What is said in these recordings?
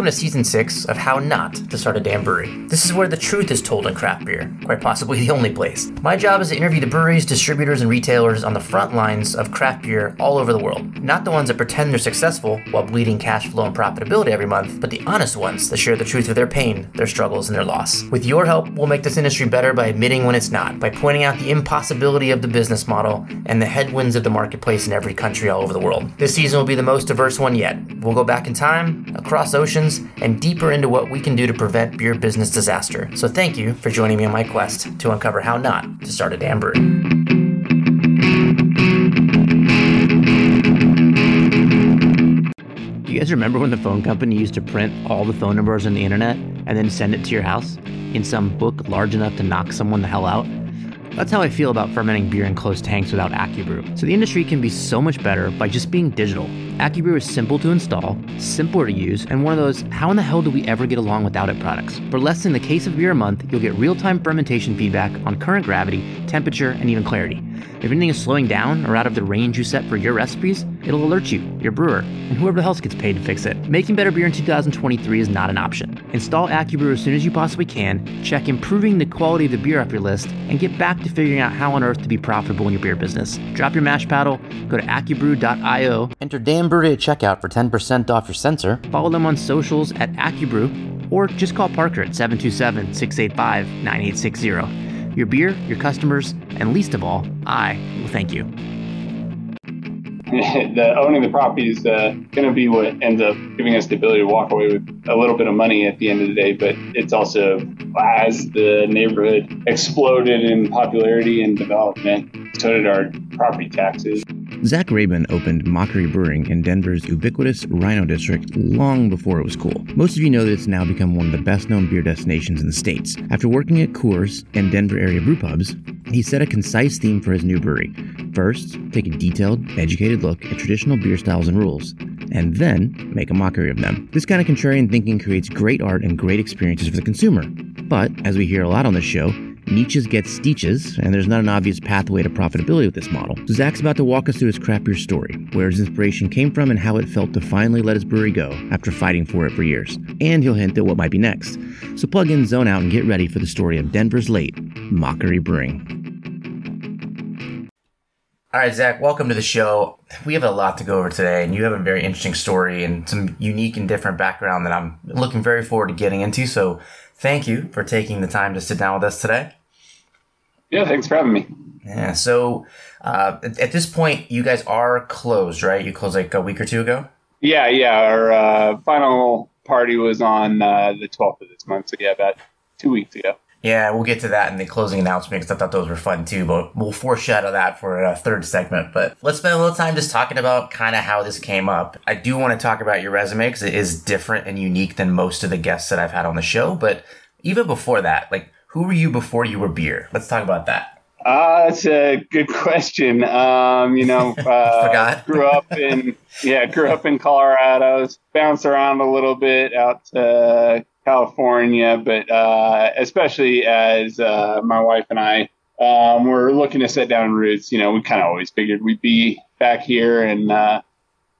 Welcome to Season 6 of How Not to Start a Damn Brewery. This is where the truth is told in craft beer, quite possibly the only place. My job is to interview the breweries, distributors, and retailers on the front lines of craft beer all over the world. Not the ones that pretend they're successful while bleeding cash flow and profitability every month, but the honest ones that share the truth of their pain, their struggles, and their loss. With your help, we'll make this industry better by admitting when it's not, by pointing out the impossibility of the business model and the headwinds of the marketplace in every country all over the world. This season will be the most diverse one yet. We'll go back in time, across oceans, and deeper into what we can do to prevent beer business disaster. So thank you for joining me on my quest to uncover how not to start a damn brewery. Do you guys remember when the phone company used to print all the phone numbers on the internet and then send it to your house in some book large enough to knock someone the hell out? That's how I feel about fermenting beer in closed tanks without AccuBrew. So the industry can be so much better by just being digital. AccuBrew is simple to install, simpler to use, and one of those how in the hell do we ever get along without it products. For less than a case of beer a month, you'll get real-time fermentation feedback on current gravity, temperature, and even clarity. If anything is slowing down or out of the range you set for your recipes, it'll alert you, your brewer, and whoever else gets paid to fix it. Making better beer in 2023 is not an option. Install AccuBrew as soon as you possibly can, check improving the quality of the beer off your list, and get back to figuring out how on earth to be profitable in your beer business. Drop your mash paddle, go to AccuBrew.io, enter Damn Brewery at checkout for 10% off your sensor, follow them on socials at AccuBrew, or just call Parker at 727-685-9860. Your beer, your customers, and least of all, I will thank you. Owning the property is going to be what ends up giving us the ability to walk away with a little bit of money at the end of the day, but it's also, as the neighborhood exploded in popularity and development, so did our property taxes. Zach Rabun opened Mockery Brewing in Denver's ubiquitous RiNo district long before it was cool. Most of you know that it's now become one of the best-known beer destinations in the States. After working at Coors and Denver-area brewpubs, he set a concise theme for his new brewery. First, take a detailed, educated look at traditional beer styles and rules, and then make a mockery of them. This kind of contrarian thinking creates great art and great experiences for the consumer. But, as we hear a lot on this show, niches get stitches, and there's not an obvious pathway to profitability with this model. So Zach's about to walk us through his craft beer story, where his inspiration came from and how it felt to finally let his brewery go after fighting for it for years. And he'll hint at what might be next. So plug in, zone out, and get ready for the story of Denver's late Mockery Brewing. All right, Zach, welcome to the show. We have a lot to go over today, and you have a very interesting story and some unique and different background that I'm looking very forward to getting into. So thank you for taking the time to sit down with us today. Yeah, thanks for having me. Yeah, so at this point, you guys are closed, right? You closed like a week or two ago? Yeah. Our final party was on the 12th of this month, so yeah, about 2 weeks ago. Yeah, we'll get to that in the closing announcement because I thought those were fun too, but we'll foreshadow that for a third segment. But let's spend a little time just talking about kind of how this came up. I do want to talk about your resume because it is different and unique than most of the guests that I've had on the show. But even before that, like, who were you before you were beer? Let's talk about that. That's a good question. Forgot. Grew up in Colorado. Bounced around a little bit out to California, but especially as my wife and I were looking to set down roots, we kind of always figured we'd be back here. And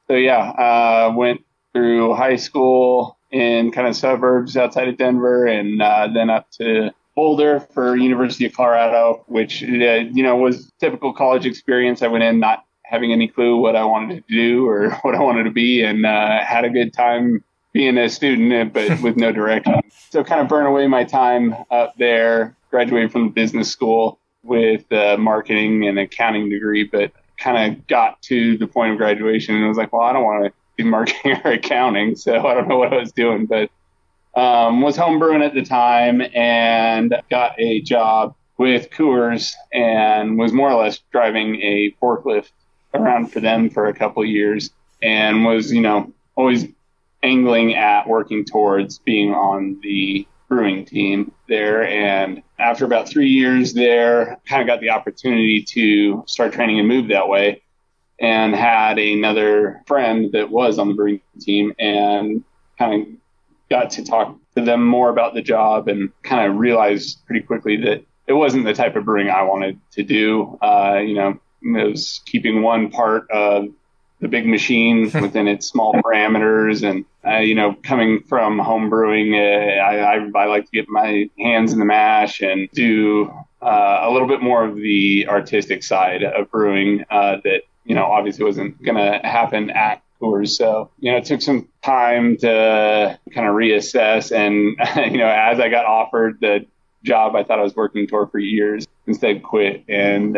so went through high school in kind of suburbs outside of Denver and then up to Boulder for University of Colorado, which, was typical college experience. I went in not having any clue what I wanted to do or what I wanted to be and had a good time being a student, but with no direction. So kind of burn away my time up there, graduated from business school with a marketing and accounting degree, but kind of got to the point of graduation and was like, well, I don't want to do marketing or accounting, so I don't know what I was doing, but was homebrewing at the time and got a job with Coors and was more or less driving a forklift around for them for a couple of years and was, always angling at working towards being on the brewing team there. And after about 3 years there, kind of got the opportunity to start training and move that way and had another friend that was on the brewing team and kind of got to talk to them more about the job and kind of realized pretty quickly that it wasn't the type of brewing I wanted to do. It was keeping one part of the big machine within its small parameters and you know, coming from home brewing, I like to get my hands in the mash and do a little bit more of the artistic side of brewing that, you know, obviously wasn't going to happen at Coors. So, you know, it took some time to kind of reassess. And, you know, as I got offered the job I thought I was working toward for years, instead quit and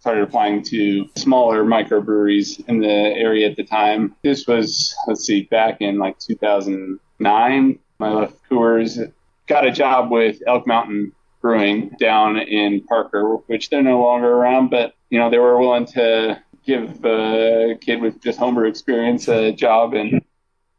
started applying to smaller microbreweries in the area at the time. This was, let's see, back in like 2009. I left Coors, got a job with Elk Mountain Brewing down in Parker, which they're no longer around, but, you know, they were willing to give a kid with just homebrew experience a job. And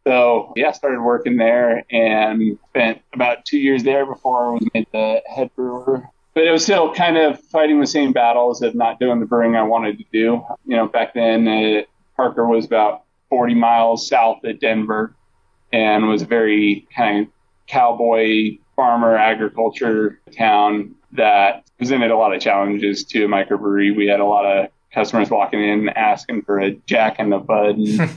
so, yeah, I started working there and spent about 2 years there before I was made the head brewer. But it was still kind of fighting the same battles of not doing the brewing I wanted to do. You know, back then, Parker was about 40 miles south of Denver and was a very kind of cowboy farmer agriculture town that presented a lot of challenges to a microbrewery. We had a lot of customers walking in asking for a Jack in the Bud. And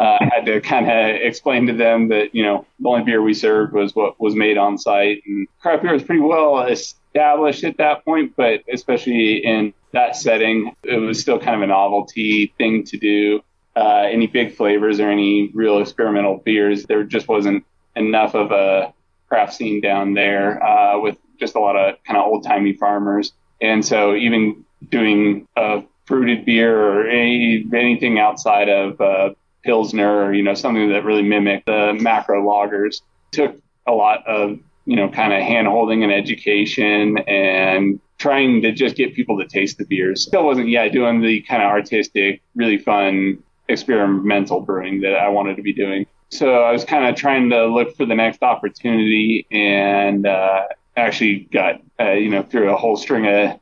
I had to kind of explain to them that, you know, the only beer we served was what was made on site. And craft beer was pretty well established at that point, but especially in that setting, it was still kind of a novelty thing to do. Any big flavors or any real experimental beers, there just wasn't enough of a craft scene down there with just a lot of kind of old-timey farmers. And so even doing a fruited beer or anything outside of Pilsner or, you know, something that really mimicked the macro lagers took a lot of, you know, kind of hand-holding and education and trying to just get people to taste the beers. Still wasn't, doing the kind of artistic, really fun, experimental brewing that I wanted to be doing. So I was kind of trying to look for the next opportunity and actually got, you know, through a whole string of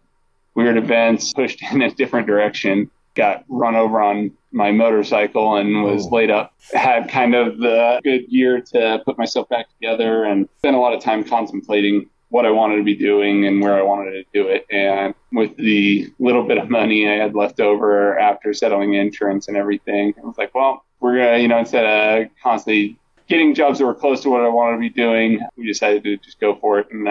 weird events, pushed in a different direction, got run over on my motorcycle and was laid up, had kind of the good year to put myself back together and spent a lot of time contemplating what I wanted to be doing and where I wanted to do it. And with the little bit of money I had left over after settling insurance and everything, I was like, well, we're going to, you know, instead of constantly getting jobs that were close to what I wanted to be doing, we decided to just go for it and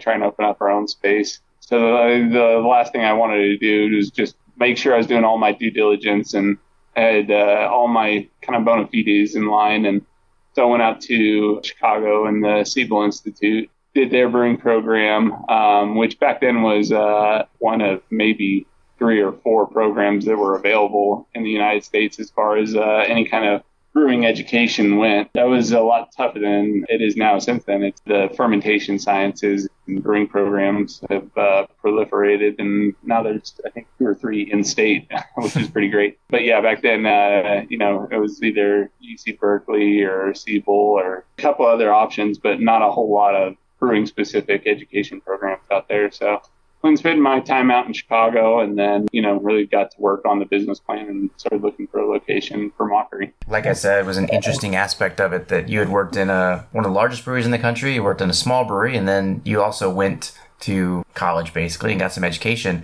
try and open up our own space. So the last thing I wanted to do was just make sure I was doing all my due diligence and had all my kind of bona fides in line. And so I went out to Chicago and the Siebel Institute, did their brewing program, which back then was one of maybe 3 or 4 programs that were available in the United States as far as any kind of brewing education went. That was a lot tougher than it is now since then. It's the fermentation sciences and brewing programs have proliferated, and now there's, I think, 2 or 3 in state, which is pretty great. But yeah, back then, you know, it was either UC Berkeley or Siebel or a couple other options, but not a whole lot of brewing specific education programs out there. So I spent my time out in Chicago and then, you know, really got to work on the business plan and started looking for a location for Mockery. Like I said, it was an interesting aspect of it that you had worked in one of the largest breweries in the country, you worked in a small brewery, and then you also went to college basically and got some education.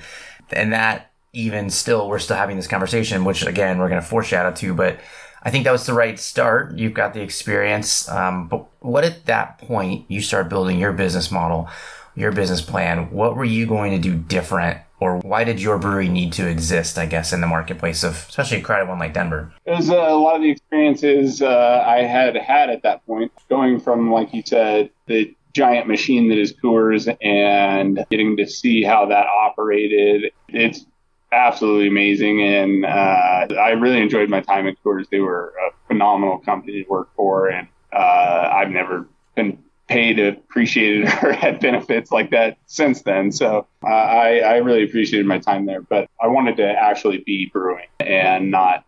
And that even still, we're still having this conversation, which again, we're going to foreshadow to, but I think that was the right start. You've got the experience. But what at that point you start building your business model, your business plan, what were you going to do different, or why did your brewery need to exist, I guess, in the marketplace of especially a crowded one like Denver? It was a lot of the experiences I had at that point, going from, like you said, the giant machine that is Coors and getting to see how that operated. It's absolutely amazing, and I really enjoyed my time at Coors. They were a phenomenal company to work for, and I've never been paid, appreciated, or had benefits like that since then. So I really appreciated my time there, but I wanted to actually be brewing and not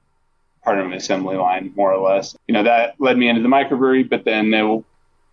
part of an assembly line, more or less. You know, that led me into the microbrewery, but then they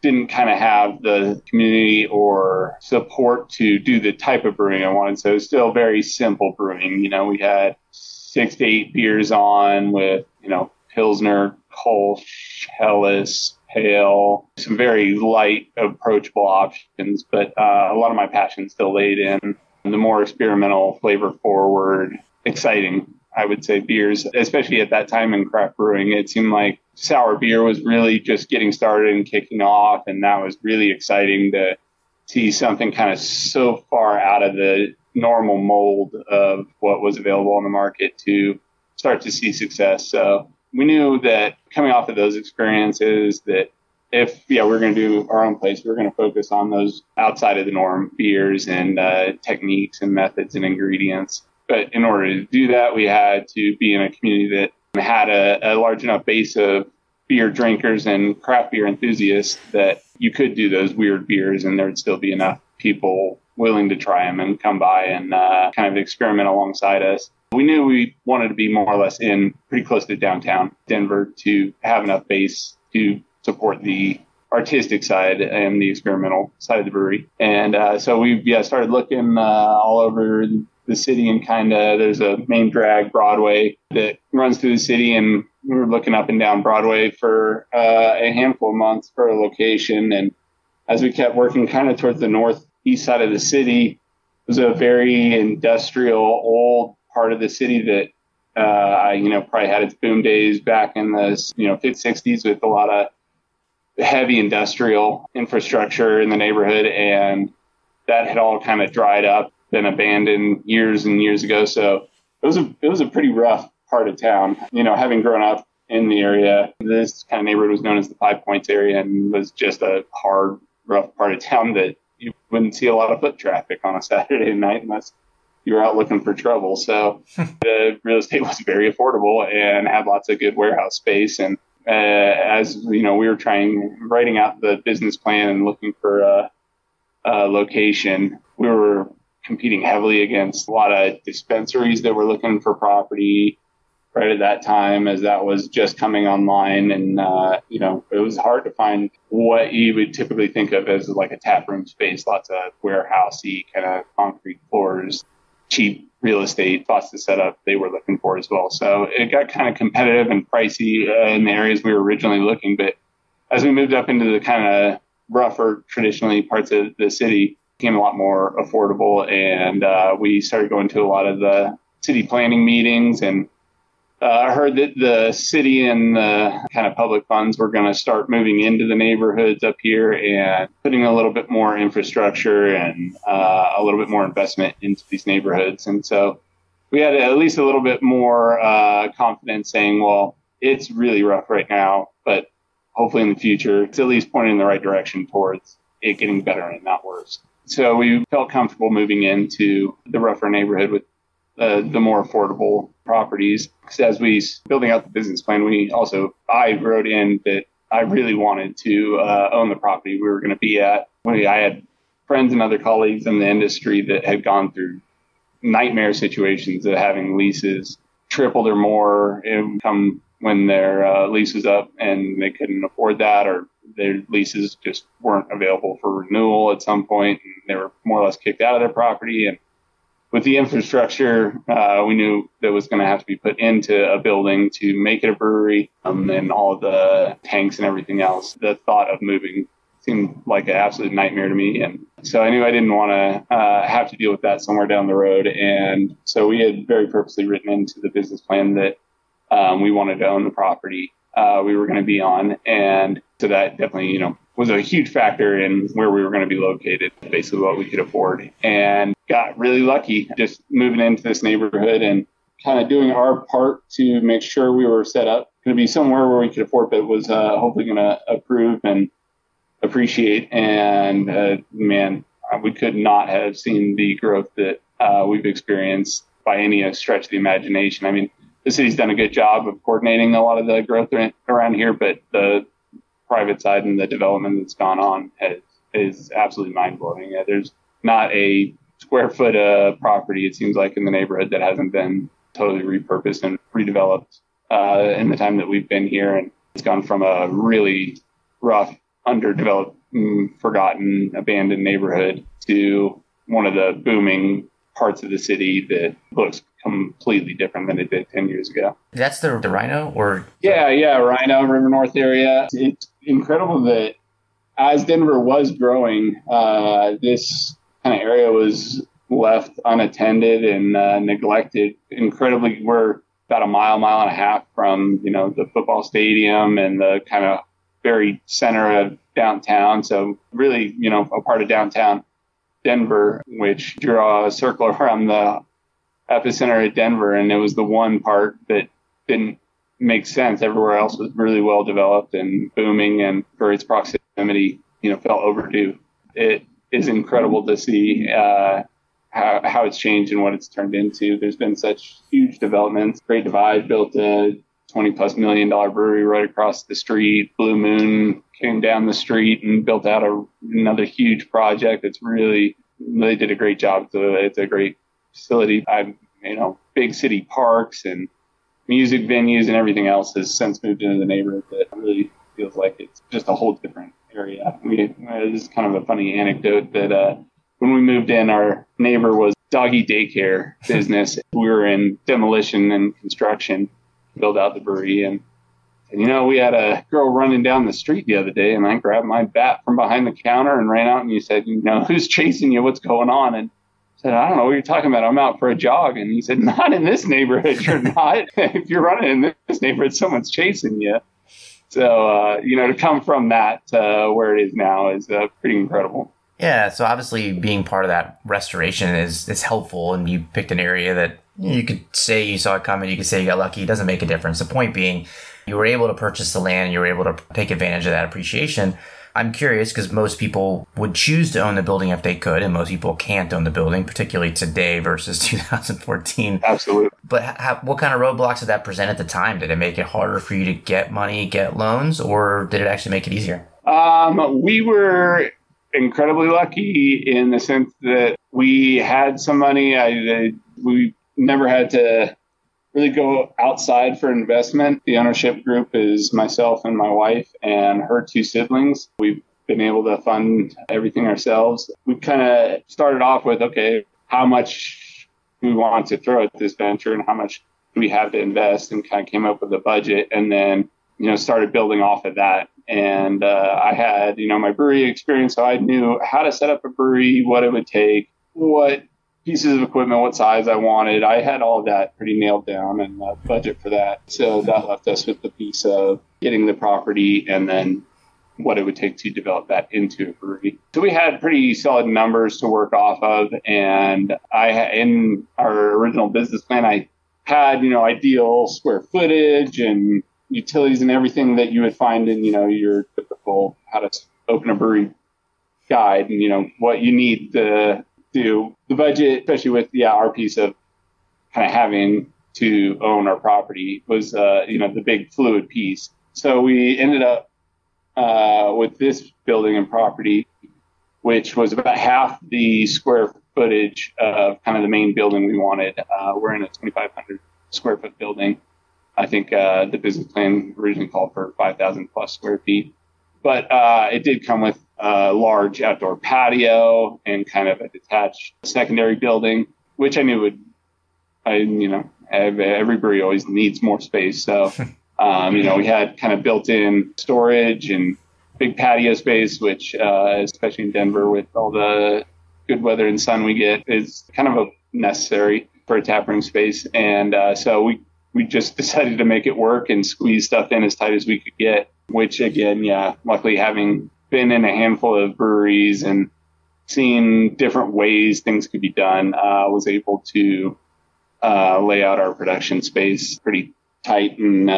didn't kind of have the community or support to do the type of brewing I wanted. So it's still very simple brewing. You know, we had 6 to 8 beers on with, you know, Pilsner, Kolsch, Helles, Pale, some very light, approachable options, but a lot of my passion still laid in the more experimental, flavor-forward, exciting I would say, beers, especially at that time in craft brewing. It seemed like sour beer was really just getting started and kicking off, and that was really exciting to see something kind of so far out of the normal mold of what was available on the market to start to see success. So we knew that coming off of those experiences that if we're going to do our own place, we're going to focus on those outside of the norm beers and techniques and methods and ingredients. But in order to do that, we had to be in a community that had a large enough base of beer drinkers and craft beer enthusiasts that you could do those weird beers and there'd still be enough people willing to try them and come by and kind of experiment alongside us. We knew we wanted to be more or less in pretty close to downtown Denver to have enough base to support the artistic side and the experimental side of the brewery. And so we started looking all over the city, and kind of there's a main drag Broadway that runs through the city, and we were looking up and down Broadway for a handful of months for a location. And as we kept working kind of towards the northeast side of the city, it was a very industrial old part of the city that probably had its boom days back in the 50s, 60s, with a lot of heavy industrial infrastructure in the neighborhood, and that had all kind of dried up, been abandoned years and years ago. So it was a pretty rough part of town. Having grown up in the area, this kind of neighborhood was known as the Five Points area, and was just a hard, rough part of town that you wouldn't see a lot of foot traffic on a Saturday night unless you were out looking for trouble. So the real estate was very affordable and had lots of good warehouse space. And as we were writing out the business plan and looking for a location, we were competing heavily against a lot of dispensaries that were looking for property right at that time, as that was just coming online. And, it was hard to find what you would typically think of as like a tap room space, lots of warehousey kind of concrete floors, cheap real estate, lots to set up they were looking for as well. So it got kind of competitive and pricey in the areas we were originally looking. But as we moved up into the kind of rougher, traditionally parts of the city, became a lot more affordable, and we started going to a lot of the city planning meetings. And I heard that the city and the kind of public funds were going to start moving into the neighborhoods up here and putting a little bit more infrastructure and a little bit more investment into these neighborhoods. And so we had at least a little bit more confidence saying, well, it's really rough right now, but hopefully in the future, it's at least pointing in the right direction towards it getting better and not worse. So we felt comfortable moving into the rougher neighborhood with the more affordable properties. So as we building out the business plan, I wrote in that I really wanted to own the property we were going to be at. I had friends and other colleagues in the industry that had gone through nightmare situations of having leases tripled or more come when their lease was up and they couldn't afford that, or their leases just weren't available for renewal at some point, and they were more or less kicked out of their property. And with the infrastructure, we knew that was going to have to be put into a building to make it a brewery, and all the tanks and everything else. The thought of moving seemed like an absolute nightmare to me. And so I knew I didn't want to have to deal with that somewhere down the road. And so we had very purposely written into the business plan that we wanted to own the property we were going to be on. And so that definitely, was a huge factor in where we were going to be located, basically what we could afford. And got really lucky just moving into this neighborhood and kind of doing our part to make sure we were set up going to be somewhere where we could afford, but was hopefully going to approve and appreciate. And we could not have seen the growth that we've experienced by any stretch of the imagination. I mean, the city's done a good job of coordinating a lot of the growth around here, but the private side and the development that's gone on is absolutely mind-blowing. There's not a square foot of property, it seems like, in the neighborhood that hasn't been totally repurposed and redeveloped in the time that we've been here. And it's gone from a really rough, underdeveloped, forgotten, abandoned neighborhood to one of the booming parts of the city that looks completely different than it did 10 years ago. That's the RiNo, or? Yeah, RiNo, River North area. It's incredible that as Denver was growing, this kind of area was left unattended and neglected. Incredibly, we're about a mile and a half from, you know, the football stadium and the kind of very center of downtown. So really, you know, a part of downtown Denver, which drew a circle around the epicenter of Denver. And it was the one part that didn't make sense. Everywhere else was really well developed and booming, and for its proximity, you know, felt overdue. It is incredible to see how it's changed and what it's turned into. There's been such huge developments. Great Divide built a $20+ million brewery right across the street. Blue Moon came down the street and built out another huge project. It's really did a great job. It's a great facility. Big city parks and music venues and everything else has since moved into the neighborhood. That really feels like it's just a whole different area. This is kind of a funny anecdote that when we moved in, our neighbor was doggy daycare business. We were in demolition and construction, build out the brewery, and we had a girl running down the street the other day, and I grabbed my bat from behind the counter and ran out, and you said, who's chasing you? What's going on? And I said, I don't know what you're talking about. I'm out for a jog. And he said, not in this neighborhood, you're not. If you're running in this neighborhood, someone's chasing you. So, to come from that where it is now is pretty incredible. Yeah, so obviously being part of that restoration is helpful, and you picked an area that you could say you saw it coming, you could say you got lucky, it doesn't make a difference. The point being, you were able to purchase the land, and you were able to take advantage of that appreciation. I'm curious, because most people would choose to own the building if they could, and most people can't own the building, particularly today versus 2014. Absolutely. But what kind of roadblocks did that present at the time? Did it make it harder for you to get money, get loans, or did it actually make it easier? We were incredibly lucky in the sense that we had some money. We never had to really go outside for investment. The ownership group is myself and my wife and her two siblings. We've been able to fund everything ourselves. We kind of started off with, okay, how much we want to throw at this venture and how much do we have to invest, and kind of came up with a budget, and then, started building off of that. And I had, my brewery experience, so I knew how to set up a brewery, what it would take, what pieces of equipment, what size I wanted. I had all that pretty nailed down and a budget for that. So that left us with the piece of getting the property and then what it would take to develop that into a brewery. So we had pretty solid numbers to work off of. And in our original business plan, I had, ideal square footage and utilities and everything that you would find in, your typical how to open a brewery guide and, what you need to do. The budget, especially with our piece of kind of having to own our property, was the big fluid piece. So we ended up with this building and property, which was about half the square footage of kind of the main building we wanted. We're in a 2,500 square foot building. I think the business plan originally called for 5,000+ square feet, but it did come with a large outdoor patio and kind of a detached secondary building, which I knew would, every brewery always needs more space. So, we had kind of built-in storage and big patio space, which, especially in Denver with all the good weather and sun we get, is kind of necessary for a taproom space. And so we just decided to make it work and squeeze stuff in as tight as we could get, which again, luckily having been in a handful of breweries and seen different ways things could be done, was able to lay out our production space pretty tight and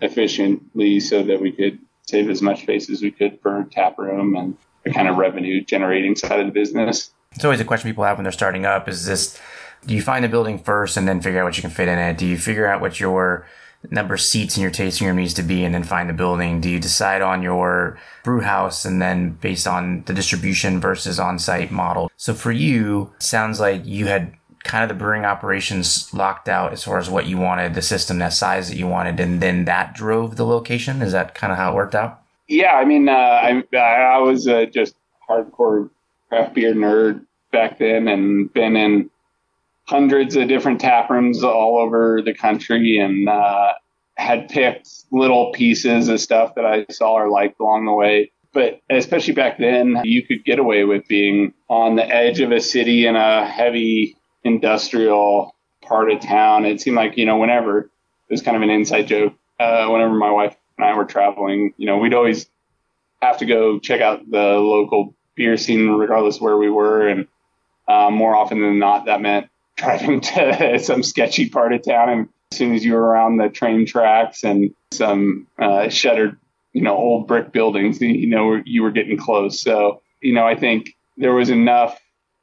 efficiently so that we could save as much space as we could for tap room and the kind of revenue generating side of the business. It's always a question people have when they're starting up is this, do you find the building first and then figure out what you can fit in it? Do you figure out what your number of seats in your tasting room needs to be and then find the building? Do you decide on your brew house and then based on the distribution versus on-site model? So for you, it sounds like you had kind of the brewing operations locked out as far as what you wanted, the system, that size that you wanted, and then that drove the location. Is that kind of how it worked out? Yeah, I was just hardcore craft beer nerd back then and been in hundreds of different tap rooms all over the country and had picked little pieces of stuff that I saw or liked along the way. But especially back then, you could get away with being on the edge of a city in a heavy industrial part of town. It seemed like, whenever, it was kind of an inside joke. Whenever my wife and I were traveling, we'd always have to go check out the local beer scene, regardless of where we were. And more often than not, that meant driving to some sketchy part of town. And as soon as you were around the train tracks and some shuttered, old brick buildings, you were getting close. So, I think there was enough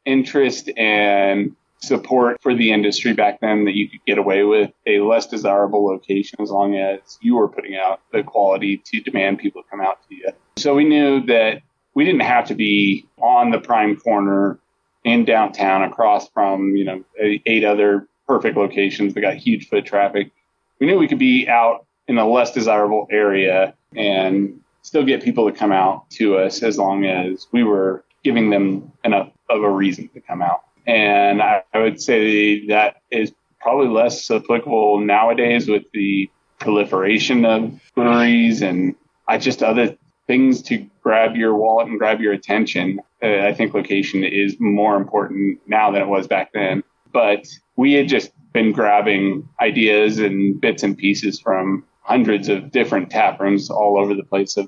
interest and support for the industry back then that you could get away with a less desirable location as long as you were putting out the quality to demand people to come out to you. So we knew that we didn't have to be on the prime corner in downtown across from, 8 other perfect locations that got huge foot traffic. We knew we could be out in a less desirable area and still get people to come out to us as long as we were giving them enough of a reason to come out. And I would say that is probably less applicable nowadays with the proliferation of breweries and other things to grab your wallet and grab your attention. I think location is more important now than it was back then. But we had just been grabbing ideas and bits and pieces from hundreds of different tap rooms all over the place of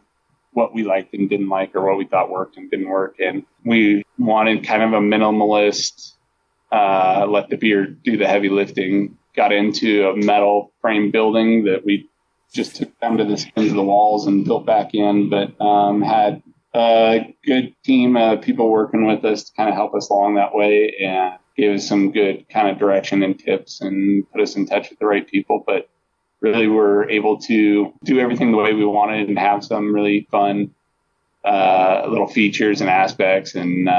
what we liked and didn't like, or what we thought worked and didn't work. And we wanted kind of a minimalist, let the beer do the heavy lifting, got into a metal frame building that we just took down to the skins of the walls and built back in, but had a good team of people working with us to kind of help us along that way and gave us some good kind of direction and tips and put us in touch with the right people. But really were able to do everything the way we wanted and have some really fun little features and aspects and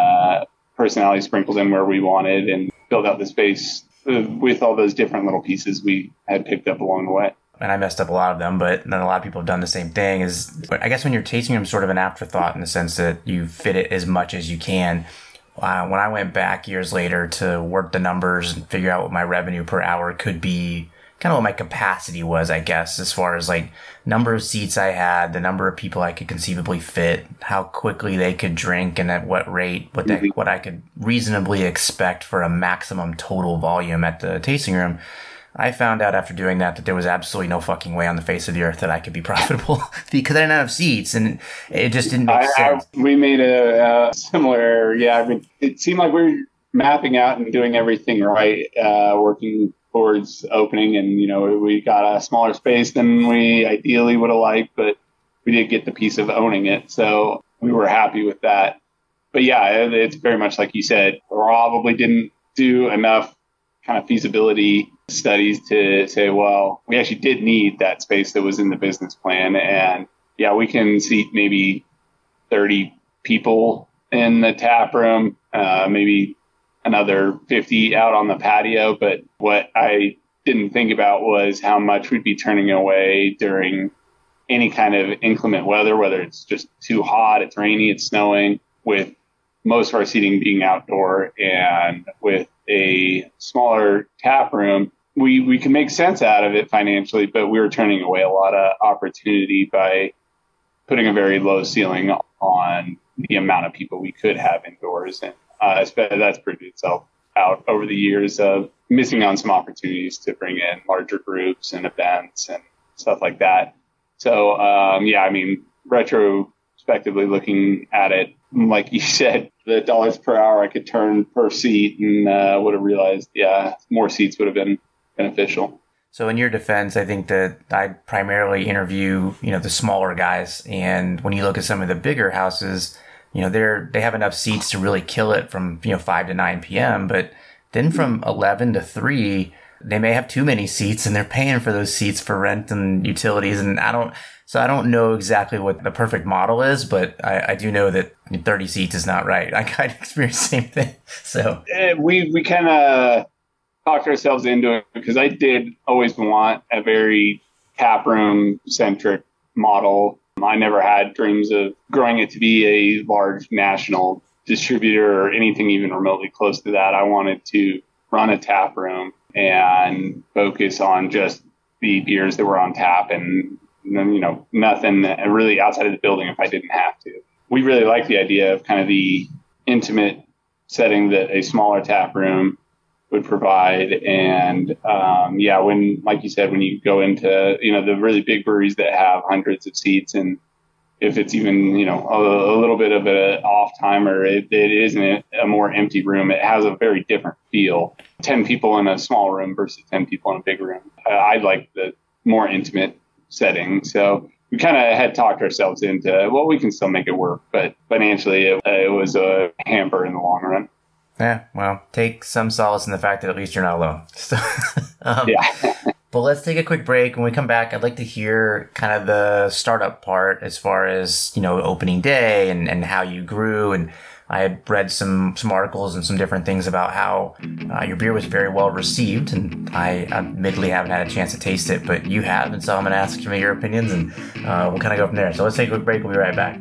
personality sprinkled in where we wanted and build out the space with all those different little pieces we had picked up along the way. And I messed up a lot of them, but then a lot of people have done the same thing. I guess when you're tasting them, sort of an afterthought in the sense that you fit it as much as you can. When I went back years later to work the numbers and figure out what my revenue per hour could be, kind of what my capacity was, I guess, as far as like number of seats I had, the number of people I could conceivably fit, how quickly they could drink, and at what rate, what I could reasonably expect for a maximum total volume at the tasting room. I found out after doing that there was absolutely no fucking way on the face of the earth that I could be profitable because I didn't have seats, and it just didn't make sense. We made a similar, it seemed like we were mapping out and doing everything right, working towards opening, and we got a smaller space than we ideally would have liked, but we did get the piece of owning it, so we were happy with that. But it's very much like you said, probably didn't do enough kind of feasibility studies to say, well, we actually did need that space that was in the business plan, and we can seat maybe 30 people in the tap room, maybe another 50 out on the patio. But what I didn't think about was how much we'd be turning away during any kind of inclement weather, whether it's just too hot, it's rainy, it's snowing, with most of our seating being outdoor. And with a smaller tap room, we can make sense out of it financially, but we were turning away a lot of opportunity by putting a very low ceiling on the amount of people we could have indoors. And that's proved itself out over the years of missing on some opportunities to bring in larger groups and events and stuff like that. So, retrospectively looking at it, like you said, the dollars per hour I could turn per seat, and would have realized, more seats would have been beneficial. So in your defense, I think that I primarily interview, the smaller guys. And when you look at some of the bigger houses, they have enough seats to really kill it from 5 to 9 p.m. But then from 11 to 3, they may have too many seats, and they're paying for those seats for rent and utilities. And I don't know exactly what the perfect model is, but I do know that 30 seats is not right. I kind of experienced the same thing. So we kind of talked ourselves into it, because I did always want a very taproom centric model. I never had dreams of growing it to be a large national distributor or anything even remotely close to that. I wanted to run a tap room and focus on just the beers that were on tap, and nothing really outside of the building if I didn't have to. we really like the idea of kind of the intimate setting that a smaller tap room would provide. And yeah, when, like you said, when you go into, you know, the really big breweries that have hundreds of seats, and if it's even, you know, a little bit of an off timer, it isn't a more empty room. It has a very different feel. 10 people in a small room versus 10 people in a big room. I like the more intimate setting. So we kind of had talked ourselves into, well, we can still make it work, but financially it was a hamper in the long run. Yeah, well, take some solace in the fact that at least you're not alone. So, yeah. But let's take a quick break. When we come back, I'd like to hear kind of the startup part as far as, you know, opening day and how you grew. And I had read some articles and some different things about how your beer was very well received. And I admittedly haven't had a chance to taste it, but you have. And so I'm going to ask you your opinions, and we'll kind of go from there. So let's take a quick break. We'll be right back.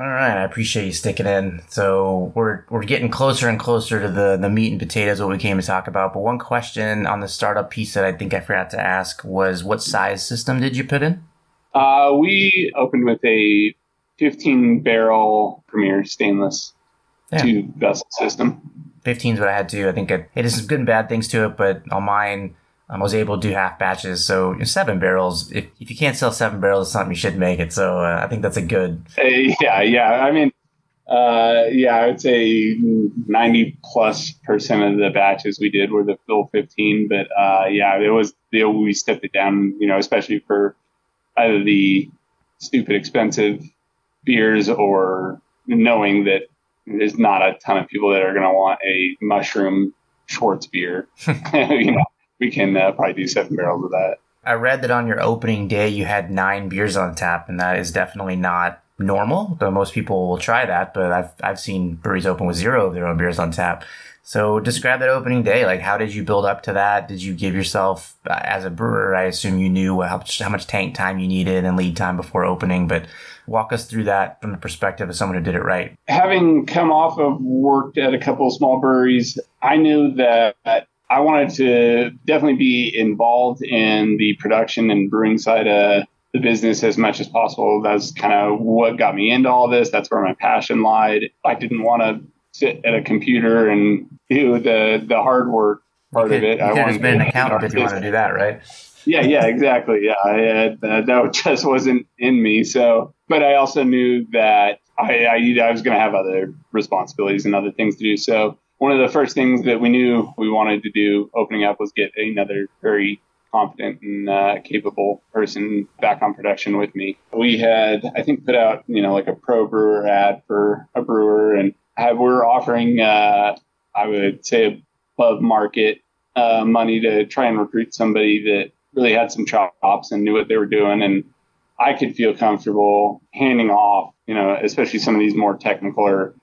All right, I appreciate you sticking in. So we're getting closer and closer to the meat and potatoes, what we came to talk about. But one question on the startup piece that I think I forgot to ask was, what size system did you put in? We opened with a 15-barrel Premier stainless two-vessel system. 15 is what I had too. I think it is some good and bad things to it, but on mine, I was able to do half batches, so 7 barrels. If you can't sell 7 barrels, it's something you should make it. So I think that's a good. Yeah. I mean, I would say 90%+ of the batches we did were the full 15. But it was we stepped it down, you know, especially for either the stupid expensive beers or knowing that there's not a ton of people that are going to want a mushroom Schwartz beer, you know. We can probably do 7 barrels of that. I read that on your opening day, you had 9 beers on tap, and that is definitely not normal, though most people will try that. But I've seen breweries open with 0 of their own beers on tap. So describe that opening day. Like, how did you build up to that? Did you give yourself, as a brewer, I assume you knew how much tank time you needed and lead time before opening, but walk us through that from the perspective of someone who did it right. Having come off of worked at a couple of small breweries, I knew that I wanted to definitely be involved in the production and brewing side of the business as much as possible. That's kind of what got me into all this. That's where my passion lied. I didn't want to sit at a computer and do the hard work part of it. I wanted to be an accountant if you want to do that, right? Yeah, exactly. Yeah, that just wasn't in me. So, but I also knew that I was going to have other responsibilities and other things to do. So, one of the first things that we knew we wanted to do opening up was get another very competent and capable person back on production with me. We had, I think, put out, you know, like a pro brewer ad for a brewer, and we're offering, I would say, above market money to try and recruit somebody that really had some chops and knew what they were doing. And I could feel comfortable handing off, you know, especially some of these more technical or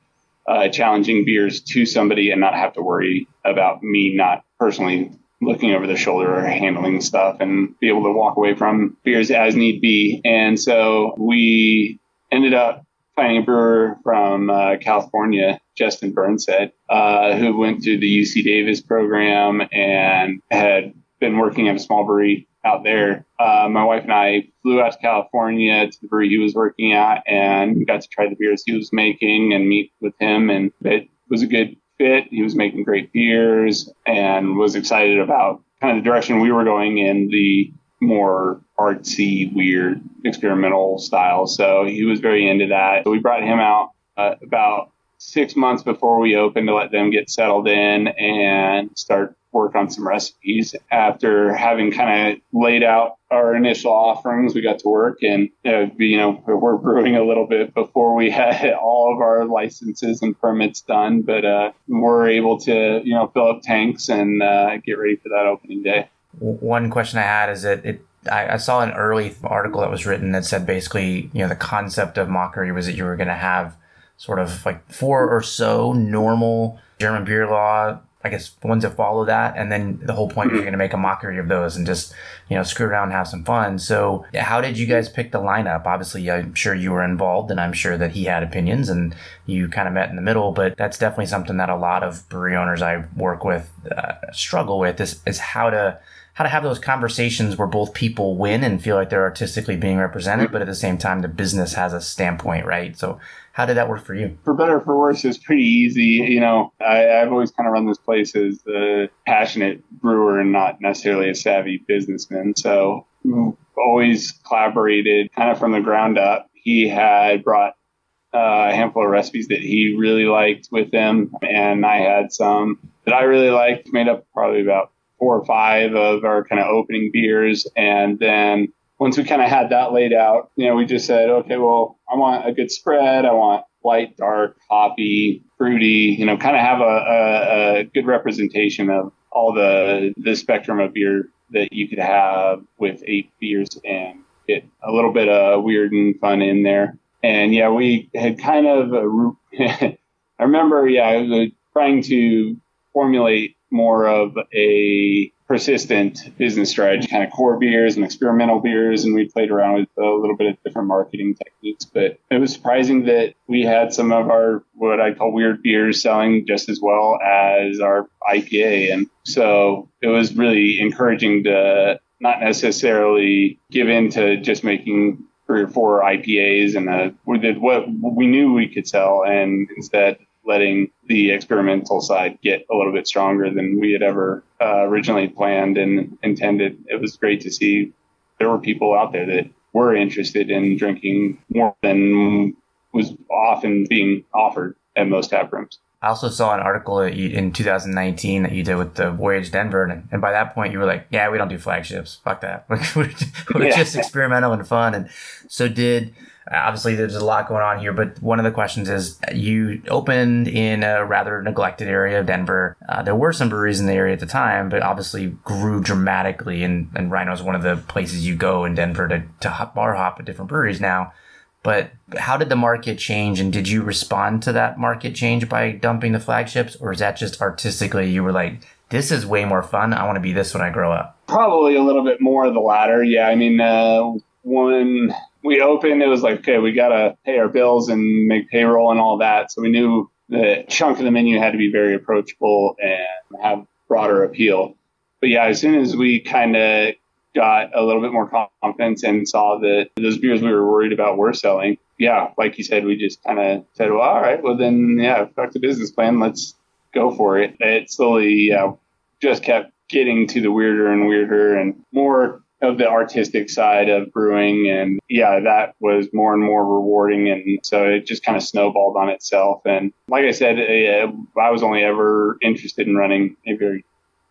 challenging beers to somebody and not have to worry about me not personally looking over their shoulder or handling stuff, and be able to walk away from beers as need be. And so we ended up finding a brewer from California, Justin Burnsett, who went through the UC Davis program and had been working at a small brewery out there. My wife and I flew out to California to the brewery he was working at, and got to try the beers he was making and meet with him. And it was a good fit. He was making great beers and was excited about kind of the direction we were going in, the more artsy, weird, experimental style. So he was very into that. So we brought him out about 6 months before we opened to let them get settled in and start work on some recipes. After having kind of laid out our initial offerings, we got to work, and you know, we're brewing a little bit before we had all of our licenses and permits done, but we're able to, you know, fill up tanks and get ready for that opening day. One question I had is that it I saw an early article that was written that said basically, you know, the concept of Mockery was that you were going to have sort of like four or so normal German beer law, I guess, ones that follow that. And then the whole point is you're going to make a mockery of those and just, you know, screw around and have some fun. So how did you guys pick the lineup? Obviously, I'm sure you were involved and I'm sure that he had opinions and you kind of met in the middle. But that's definitely something that a lot of brewery owners I work with struggle with is how to have those conversations where both people win and feel like they're artistically being represented, but at the same time, the business has a standpoint, right? So how did that work for you? For better or for worse, it was pretty easy. You know, I've always kind of run this place as a passionate brewer and not necessarily a savvy businessman. So always collaborated kind of from the ground up. He had brought a handful of recipes that he really liked with him, and I had some that I really liked, made up probably about 4 or 5 of our kind of opening beers. And then once we kind of had that laid out, you know, we just said, okay, well, I want a good spread. I want light, dark, hoppy, fruity, you know, kind of have a good representation of all the spectrum of beer that you could have with 8 beers and get a little bit of weird and fun in there. And yeah, we had kind of, I remember, yeah, I was trying to formulate more of a persistent business strategy, kind of core beers and experimental beers. And we played around with a little bit of different marketing techniques, but it was surprising that we had some of our, what I call weird beers selling just as well as our IPA. And so it was really encouraging to not necessarily give in to just making 3 or 4 IPAs and what we knew we could sell, and instead letting the experimental side get a little bit stronger than we had ever originally planned and intended. It was great to see there were people out there that were interested in drinking more than was often being offered at most tap rooms. I also saw an article in 2019 that you did with the Voyage Denver. And by that point, you were like, yeah, we don't do flagships. Fuck that. We're just experimental and fun. And so obviously there's a lot going on here, but one of the questions is you opened in a rather neglected area of Denver. There were some breweries in the area at the time, but obviously grew dramatically. And RiNo is one of the places you go in Denver to bar hop at different breweries now. But how did the market change, and did you respond to that market change by dumping the flagships, or is that just artistically you were like, this is way more fun, I want to be this when I grow up? Probably a little bit more of the latter, yeah. I mean, when we opened, it was like, okay, we got to pay our bills and make payroll and all that. So we knew the chunk of the menu had to be very approachable and have broader appeal. But yeah, as soon as we kind of got a little bit more confidence and saw that those beers we were worried about were selling, yeah, like you said, we just kind of said, well, all right, well then, yeah, back to business plan, let's go for it. It slowly just kept getting to the weirder and weirder and more of the artistic side of brewing. And yeah, that was more and more rewarding. And so it just kind of snowballed on itself. And like I said, I was only ever interested in running a very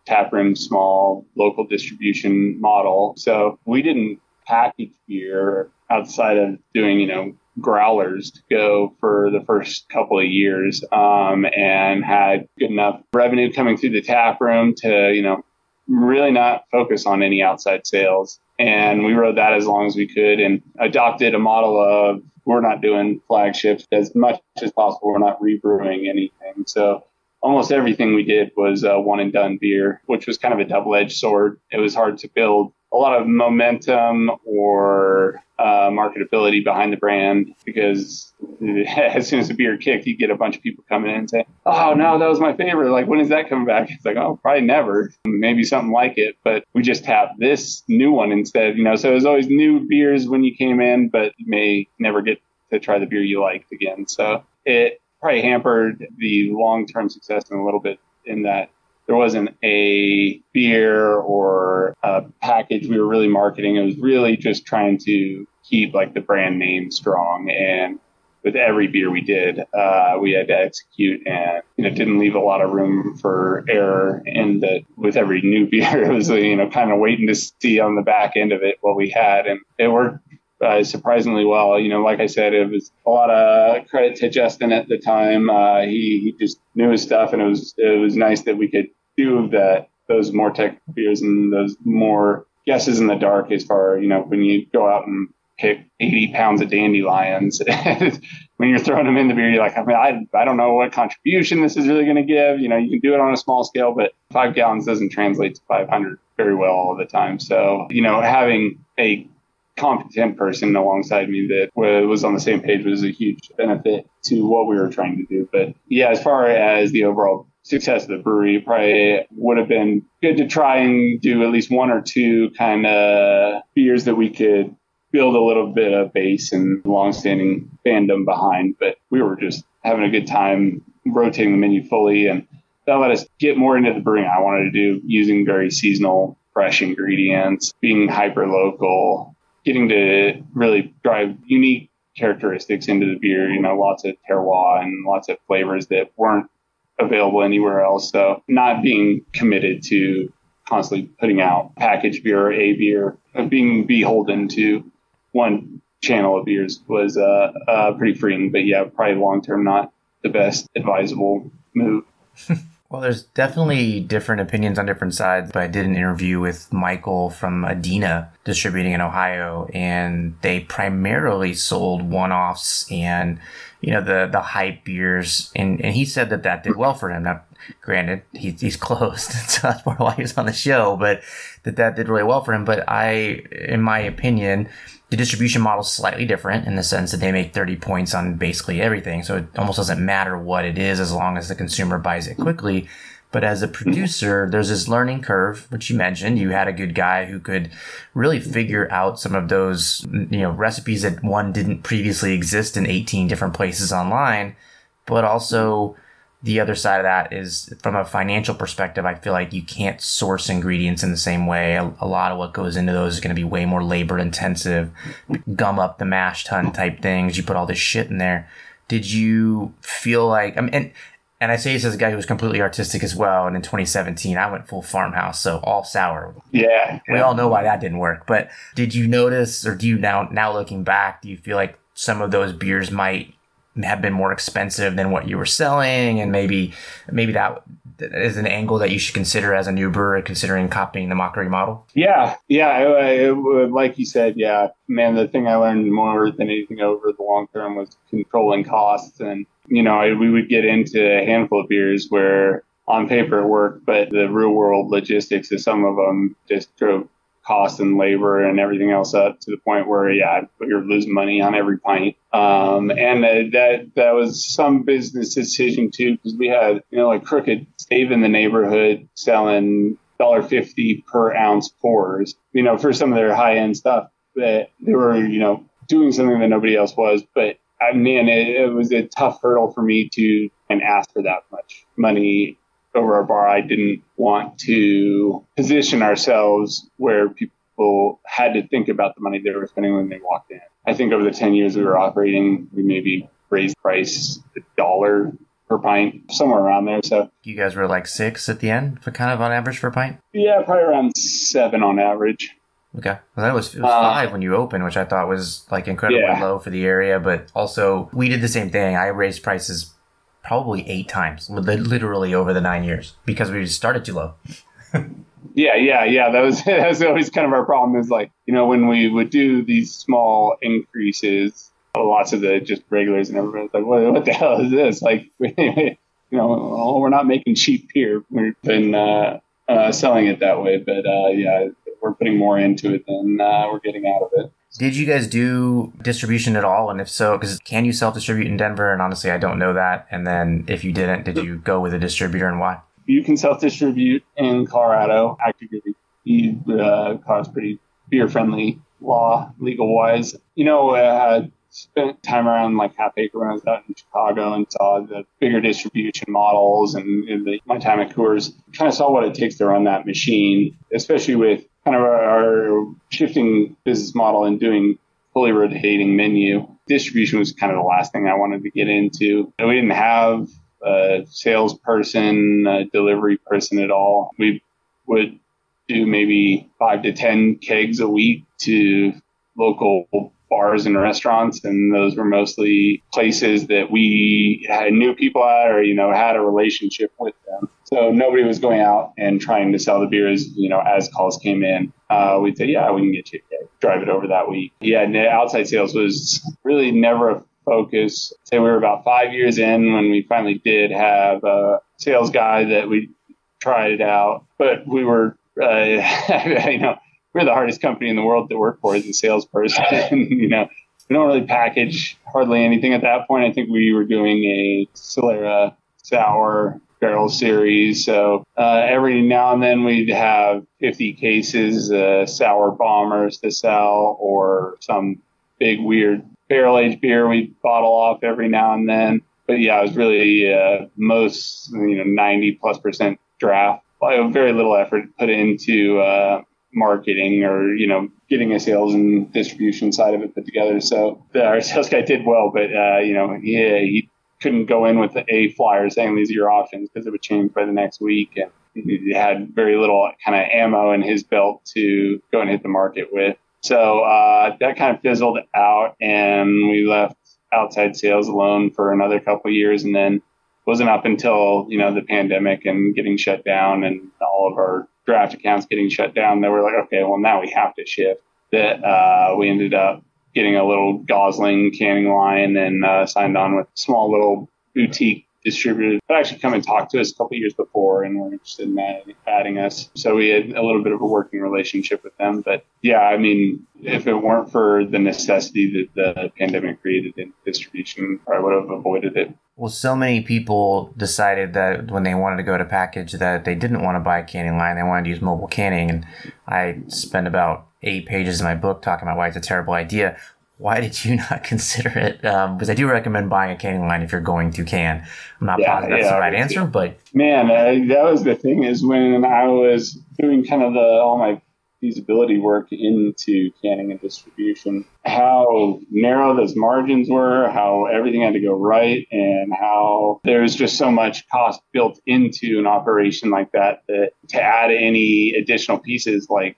taproom, small, local distribution model. So we didn't package beer outside of doing, you know, growlers to go for the first couple of years, and had good enough revenue coming through the taproom to, you know, really not focus on any outside sales. And we rode that as long as we could and adopted a model of we're not doing flagships as much as possible. We're not rebrewing anything. So almost everything we did was one and done beer, which was kind of a double-edged sword. It was hard to build a lot of momentum or marketability behind the brand, because as soon as the beer kicked, you get a bunch of people coming in and saying, oh, no, that was my favorite. Like, when is that coming back? It's like, oh, probably never. Maybe something like it, but we just have this new one instead. You know, so it was always new beers when you came in, but you may never get to try the beer you liked again. So it probably hampered the long-term success in a little bit, in that there wasn't a beer or a package we were really marketing. It was really just trying to keep like the brand name strong. And with every beer we did, we had to execute, and, you know, didn't leave a lot of room for error. And that with every new beer, it was, you know, kind of waiting to see on the back end of it what we had, and it worked surprisingly well. You know, like I said, it was a lot of credit to Justin at the time. He just knew his stuff, and it was nice that we could do those more tech beers and those more guesses in the dark as far, you know, when you go out and pick 80 pounds of dandelions, when you're throwing them in the beer, you're like, I mean, I don't know what contribution this is really going to give. You know, you can do it on a small scale, but 5 gallons doesn't translate to 500 very well all the time. So, you know, having a competent person alongside me that was on the same page was a huge benefit to what we were trying to do. But yeah, as far as the overall success of the brewery, probably would have been good to try and do at least one or two kind of beers that we could build a little bit of base and longstanding fandom behind. But we were just having a good time rotating the menu fully, and that let us get more into the brewing I wanted to do, using very seasonal, fresh ingredients, being hyper local, getting to really drive unique characteristics into the beer, you know, lots of terroir and lots of flavors that weren't available anywhere else. So not being committed to constantly putting out packaged beer or a beer, being beholden to one channel of beers was pretty freeing. But yeah, probably long-term, not the best advisable move. Well, there's definitely different opinions on different sides, but I did an interview with Michael from Adina Distributing in Ohio, and they primarily sold one-offs and, you know, the hype beers. And he said that did well for him. Now, granted, he's closed, so that's part of why he was on the show, but that did really well for him. But in my opinion, the distribution model is slightly different in the sense that they make 30 points on basically everything. So it almost doesn't matter what it is as long as the consumer buys it quickly. But as a producer, there's this learning curve, which you mentioned. You had a good guy who could really figure out some of those, you know, recipes that one didn't previously exist in 18 different places online. But also the other side of that is, from a financial perspective, I feel like you can't source ingredients in the same way. A lot of what goes into those is going to be way more labor intensive, gum up the mash tun type things. You put all this shit in there. Did you feel like, I mean, and I say this as a guy who was completely artistic as well. And in 2017, I went full farmhouse, so all sour. Yeah. We all know why that didn't work. But did you notice, or do you now looking back, do you feel like some of those beers might have been more expensive than what you were selling? And maybe that is an angle that you should consider as a new brewer, considering copying the Mockery model? Yeah. Yeah. Like you said, yeah, man, the thing I learned more than anything over the long term was controlling costs. And, you know, we would get into a handful of beers where on paper it worked, but the real world logistics of some of them just drove cost and labor and everything else up to the point where, yeah, you're losing money on every pint. And that was some business decision too, because we had, you know, like Crooked Stave in the neighborhood selling $1.50 per ounce pours, you know, for some of their high end stuff that they were, you know, doing something that nobody else was. But man, it was a tough hurdle for me to ask for that much money over a bar. I didn't want to position ourselves where people had to think about the money they were spending when they walked in. I think over the 10 years we were operating, we maybe raised price $1 per pint, somewhere around there. So you guys were like 6 at the end, for kind of on average for a pint? Yeah, probably around 7 on average. Okay. Well, it was 5 when you opened, which I thought was like incredibly low for the area. But also, we did the same thing. I raised prices probably 8 times, literally over the 9 years, because we just started too low. Yeah. That was always kind of our problem, is like, you know, when we would do these small increases, lots of the just regulars and everybody's like, what the hell is this? Like, you know, we're not making cheap beer. We've been selling it that way. But yeah, we're putting more into it than we're getting out of it. Did you guys do distribution at all? And if so, because can you self-distribute in Denver? And honestly, I don't know that. And then if you didn't, did you go with a distributor, and why? You can self-distribute in Colorado. AccuBrew Colorado's pretty beer-friendly law, legal-wise. You know, I spent time around like Half Acre when I was out in Chicago and saw the bigger distribution models, and my time at Coors, kind of saw what it takes to run that machine, especially with kind of our shifting business model and doing fully rotating menu. Distribution was kind of the last thing I wanted to get into. We didn't have a salesperson, a delivery person at all. We would do maybe 5 to 10 kegs a week to local bars and restaurants. And those were mostly places that we knew people at, or, you know, had a relationship with them. So nobody was going out and trying to sell the beers, you know, as calls came in. We'd say, yeah, we can get you to drive it over that week. Yeah, and outside sales was really never a focus. I'd say we were about 5 years in when we finally did have a sales guy that we tried it out. But we were, you know, we're the hardest company in the world to work for as a salesperson. You know, we don't really package hardly anything at that point. I think we were doing a Solera sour barrel series. So every now and then we'd have 50 cases, sour bombers to sell, or some big weird barrel aged beer we'd bottle off every now and then. But yeah, it was really most, you know, 90%+ draft. Very little effort put into marketing or, you know, getting a sales and distribution side of it put together. So our sales guy did well, but, you know, yeah, he couldn't go in with a flyer saying these are your options because it would change by the next week. And he had very little kind of ammo in his belt to go and hit the market with. So that kind of fizzled out, and we left outside sales alone for another couple of years. And then it wasn't up until, you know, the pandemic and getting shut down and all of our draft accounts getting shut down that we're like, okay, well, now we have to shift. That we ended up getting a little Gosling canning line and signed on with a small little boutique distributor that actually come and talked to us a couple of years before and were interested in adding us. So we had a little bit of a working relationship with them. But yeah, I mean, if it weren't for the necessity that the pandemic created in distribution, I would have avoided it. Well, so many people decided that when they wanted to go to package that they didn't want to buy a canning line. They wanted to use mobile canning. And I spent about 8 pages in my book talking about why it's a terrible idea. Why did you not consider it? Because I do recommend buying a canning line if you're going to can. I'm not positive that's the right answer, but... Man, that was the thing, is when I was doing kind of all my feasibility work into canning and distribution, how narrow those margins were, how everything had to go right, and how there was just so much cost built into an operation like that, that to add any additional pieces like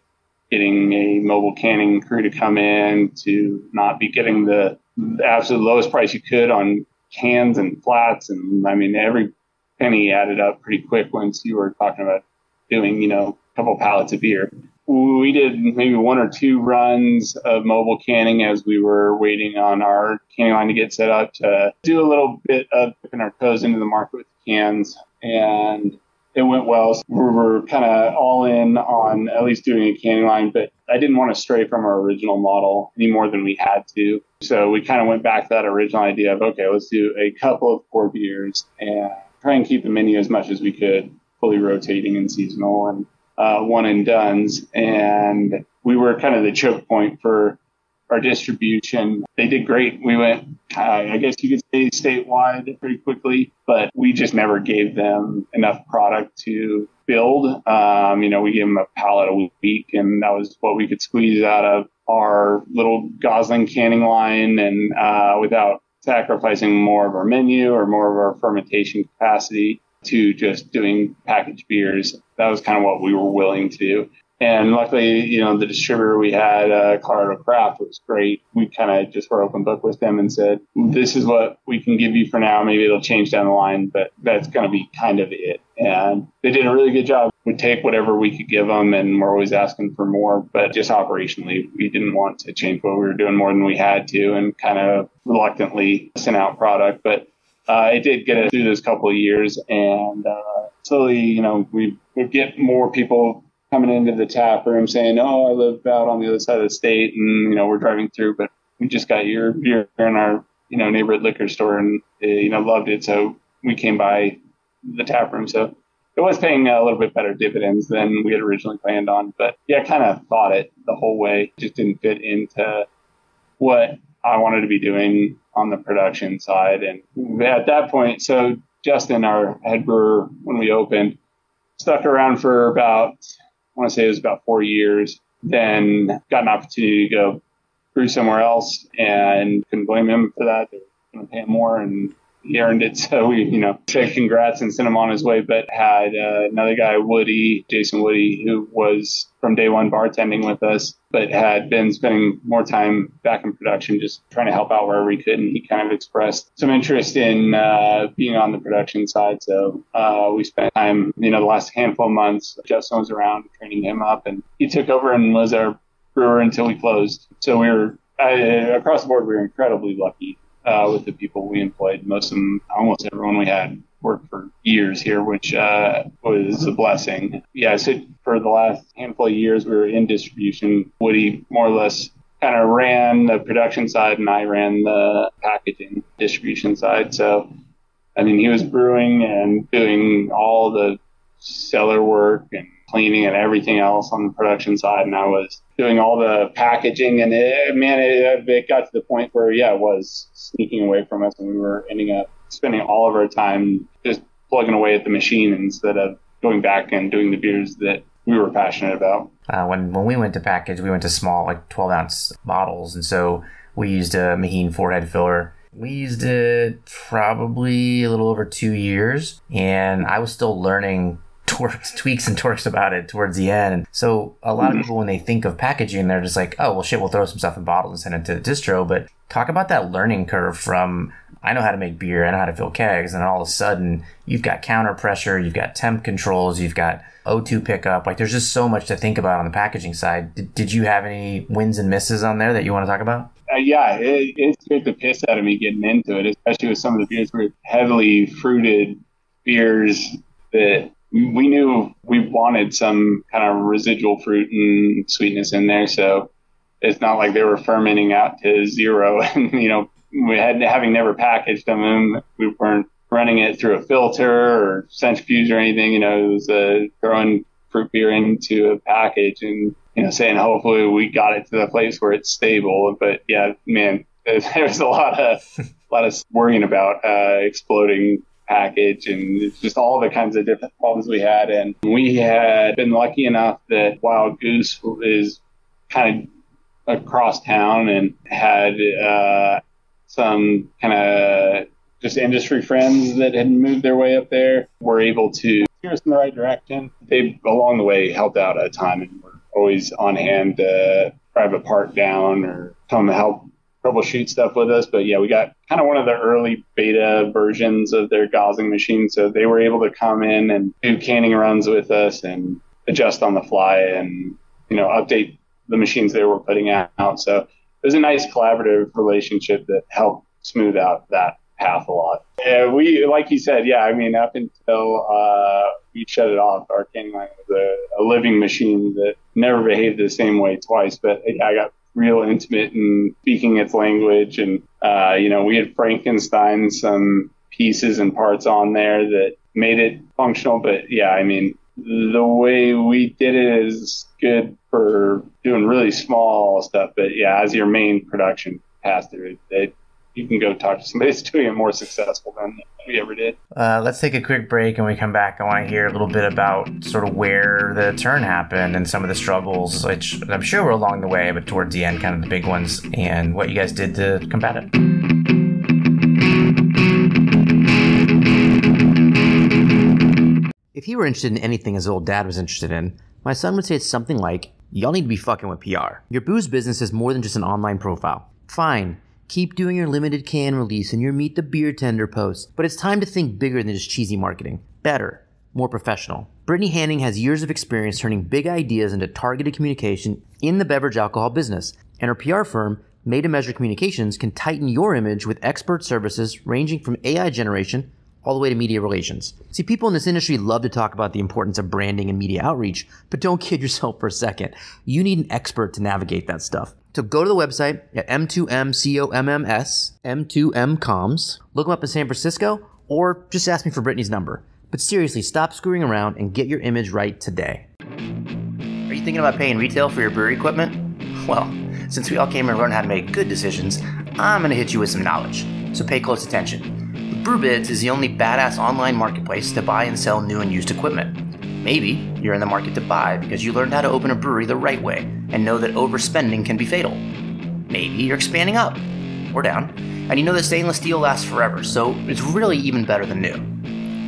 getting a mobile canning crew to come in, to not be getting the absolute lowest price you could on cans and flats. And I mean, every penny added up pretty quick once you were talking about doing, you know, a couple pallets of beer. We did maybe 1 or 2 runs of mobile canning as we were waiting on our canning line to get set up, to do a little bit of dipping our toes into the market with cans. And it went well. So we were kind of all in on at least doing a canning line, but I didn't want to stray from our original model any more than we had to. So we kind of went back to that original idea of, okay, let's do a couple of core beers and try and keep the menu as much as we could, fully rotating and seasonal and one and dones. And we were kind of the choke point for our distribution. They did great. We went, I guess you could say, statewide pretty quickly, but we just never gave them enough product to build. You know, we gave them a pallet a week, and that was what we could squeeze out of our little Gosling canning line, and without sacrificing more of our menu or more of our fermentation capacity to just doing packaged beers. That was kind of what we were willing to do. And luckily, you know, the distributor we had, Colorado Craft, was great. We kind of just were open book with them and said, this is what we can give you for now. Maybe it'll change down the line, but that's going to be kind of it. And they did a really good job. We'd take whatever we could give them, and we're always asking for more. But just operationally, we didn't want to change what we were doing more than we had to, and kind of reluctantly sent out product. But it did get us through those couple of years. And slowly, you know, we'd get more people coming into the tap room saying, oh, I live out on the other side of the state, and, you know, we're driving through, but we just got your beer in our, you know, neighborhood liquor store, and, you know, loved it. So we came by the tap room. So it was paying a little bit better dividends than we had originally planned on. But yeah, I kind of thought it the whole way. It just didn't fit into what I wanted to be doing on the production side. And at that point, so Justin, our head brewer, when we opened, stuck around for about, I want to say it was about 4 years, then got an opportunity to go brew somewhere else, and couldn't blame him for that. They were going to pay him more, and he earned it. So we, you know, said congrats and sent him on his way, but had another guy, Jason Woody, who was from day one bartending with us, but had been spending more time back in production, just trying to help out wherever he could. And he kind of expressed some interest in being on the production side. So we spent time, you know, the last handful of months, Justin was around training him up, and he took over and was our brewer until we closed. So we were, across the board, we were incredibly lucky with the people we employed. Most of them, almost everyone we had, worked for years here, which was a blessing. Yeah, so for the last handful of years, we were in distribution. Woody more or less kind of ran the production side, and I ran the packaging distribution side. So, I mean, he was brewing and doing all the cellar work and cleaning and everything else on the production side, and I was doing all the packaging, and it got to the point where, yeah, it was sneaking away from us, and we were ending up spending all of our time just plugging away at the machine instead of going back and doing the beers that we were passionate about. When we went to package, we went to small, like 12-ounce bottles, and so we used a Maheen 4-head filler. We used it probably a little over 2 years, and I was still learning tweaks and torques about it towards the end. And so a lot of people, when they think of packaging, they're just like, oh, well, shit, we'll throw some stuff in bottles and send it to the distro. But talk about that learning curve from, I know how to make beer, I know how to fill kegs, and all of a sudden you've got counter pressure, you've got temp controls, you've got O2 pickup. Like, there's just so much to think about on the packaging side. Did you have any wins and misses on there that you want to talk about? Yeah, it scared the piss out of me getting into it, especially with some of the beers were heavily fruited beers that we knew we wanted some kind of residual fruit and sweetness in there. So it's not like they were fermenting out to zero. And, you know, we had, having never packaged them, and we weren't running it through a filter or centrifuge or anything. You know, it was throwing fruit beer into a package and, you know, saying hopefully we got it to the place where it's stable. But yeah, man, there was a lot of worrying about exploding package and just all the kinds of different problems we had. And we had been lucky enough that Wild Goose is kind of across town and had some kind of just industry friends that had moved their way up there, were able to steer us in the right direction. They, along the way, helped out a ton and were always on hand to drive a part down or come help troubleshoot stuff with us. But yeah, we got kind of one of the early beta versions of their gauzing machine, so they were able to come in and do canning runs with us and adjust on the fly and, you know, update the machines they were putting out. So it was a nice collaborative relationship that helped smooth out that path a lot. Yeah, we, like you said, yeah, I mean, up until we shut it off, our canning line was a living machine that never behaved the same way twice. But I got real intimate in speaking its language. And, you know, we had Frankenstein some pieces and parts on there that made it functional. But yeah, I mean, the way we did it is good for doing really small stuff. But yeah, as your main production pass through, you can go talk to somebody that's doing it more successful than we ever did. Let's take a quick break, and when we come back, I want to hear a little bit about sort of where the turn happened and some of the struggles, which I'm sure were along the way, but towards the end, kind of the big ones, and what you guys did to combat it. If he were interested in anything his old dad was interested in, my son would say something like, y'all need to be fucking with PR. Your booze business is more than just an online profile. Fine. Keep doing your limited can release and your meet the beer tender posts, but it's time to think bigger than just cheesy marketing. Better, more professional. Brittany Hanning has years of experience turning big ideas into targeted communication in the beverage alcohol business, and her PR firm, Made to Measure Communications, can tighten your image with expert services ranging from AI generation all the way to media relations. See, people in this industry love to talk about the importance of branding and media outreach, but don't kid yourself for a second. You need an expert to navigate that stuff. So go to the website at M2MCOMMS, look them up in San Francisco, or just ask me for Brittany's number. But seriously, stop screwing around and get your image right today. Are you thinking about paying retail for your brewery equipment? Well, since we all came here to learn how to make good decisions, I'm going to hit you with some knowledge. So pay close attention. BrewBids is the only badass online marketplace to buy and sell new and used equipment. Maybe you're in the market to buy because you learned how to open a brewery the right way and know that overspending can be fatal. Maybe you're expanding up. or down, and you know that stainless steel lasts forever, so it's really even better than new.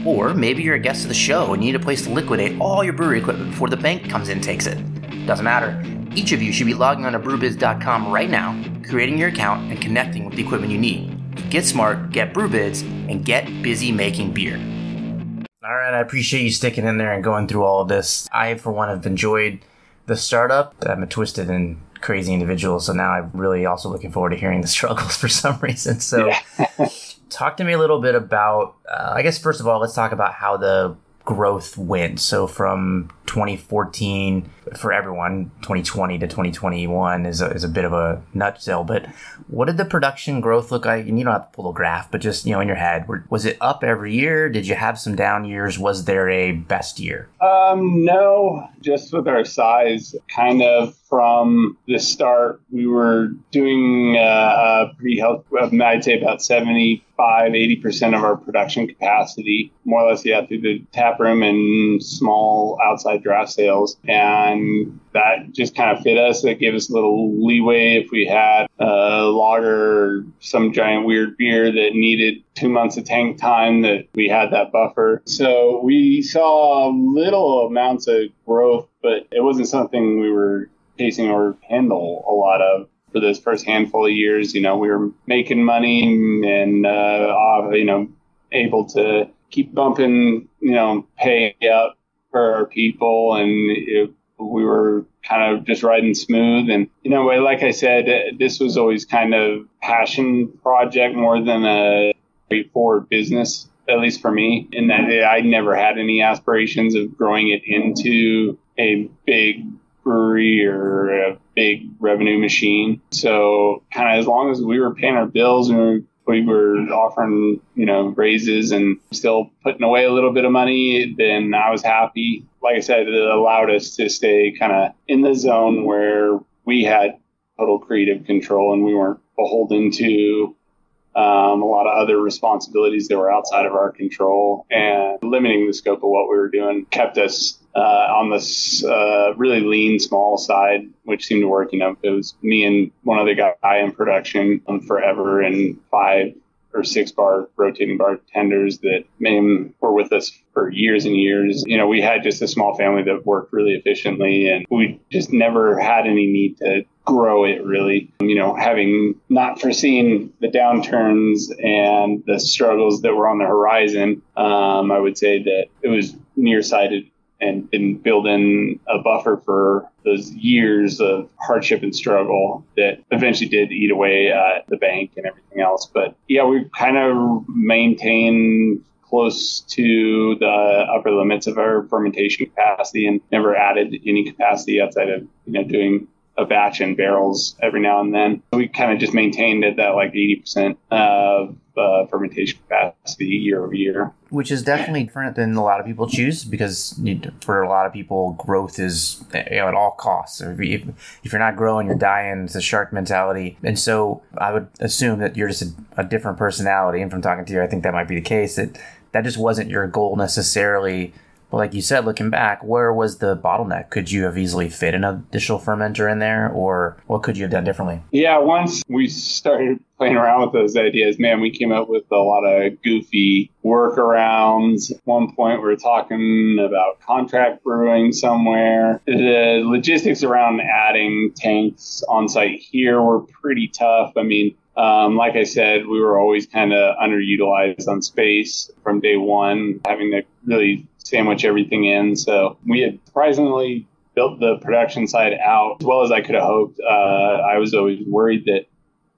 Or maybe you're a guest of the show and you need a place to liquidate all your brewery equipment before the bank comes in and takes it. Doesn't matter. Each of you should be logging on to brewbids.com right now, creating your account, and connecting with the equipment you need. Get smart, get BrewBids, and get busy making beer. All right, I appreciate you sticking in there and going through all of this. I, for one, have enjoyed the startup. I'm a twisted and crazy individual, so now I'm really also looking forward to hearing the struggles for some reason. So talk to me a little bit about, I guess, first of all, let's talk about how the growth went. So from 2014 for everyone, 2020 to 2021 is a bit of a nutshell, but what did the production growth look like? And you don't have to pull a graph, but just, you know, in your head, was it up every year? Did you have some down years? Was there a best year? No, just with our size, kind of from the start, we were doing a pretty healthy, I'd say about 80% of our production capacity, more or less, through the tap room and small outside draft sales. And that just kind of fit us. It gave us a little leeway if we had a lager or some giant weird beer that needed 2 months of tank time, that we had that buffer. So we saw little amounts of growth, but it wasn't something we were pacing or handle a lot of. For those first handful of years, you know, we were making money and, you know, able to keep bumping, you know, pay up for our people. And we were kind of just riding smooth. And, you know, like I said, this was always kind of passion project more than a straightforward business, at least for me, in that I never had any aspirations of growing it into a big brewery or a big revenue machine. So kind of as long as we were paying our bills and we were offering, you know, raises and still putting away a little bit of money, then I was happy. Like I said, it allowed us to stay kind of in the zone where we had total creative control and we weren't beholden to a lot of other responsibilities that were outside of our control, and limiting the scope of what we were doing kept us on this really lean, small side, which seemed to work. You know, it was me and one other guy in production forever, and 5 or 6 bar rotating bartenders that were with us for years and years. You know, we had just a small family that worked really efficiently, and we just never had any need to grow it really. You know, having not foreseen the downturns and the struggles that were on the horizon, I would say that it was nearsighted and didn't build in a buffer for those years of hardship and struggle that eventually did eat away at the bank and everything else. But yeah, we kind of maintained close to the upper limits of our fermentation capacity and never added any capacity outside of, you know, doing a batch in barrels every now and then. We kind of just maintained at that like 80% of fermentation capacity year over year, which is definitely different than a lot of people choose, because for a lot of people, growth is, you know, at all costs. If you're not growing, you're dying. It's a shark mentality. And so I would assume that you're just a different personality. And from talking to you, I think that might be the case, that just wasn't your goal necessarily. But like you said, looking back, where was the bottleneck? Could you have easily fit an additional fermenter in there, or what could you have done differently? Yeah, once we started playing around with those ideas, man, we came up with a lot of goofy workarounds. At one point, we were talking about contract brewing somewhere. The logistics around adding tanks on site here were pretty tough. I mean, like I said, we were always kind of underutilized on space from day one, having to really sandwich everything in. So we had surprisingly built the production side out as well as I could have hoped. I was always worried that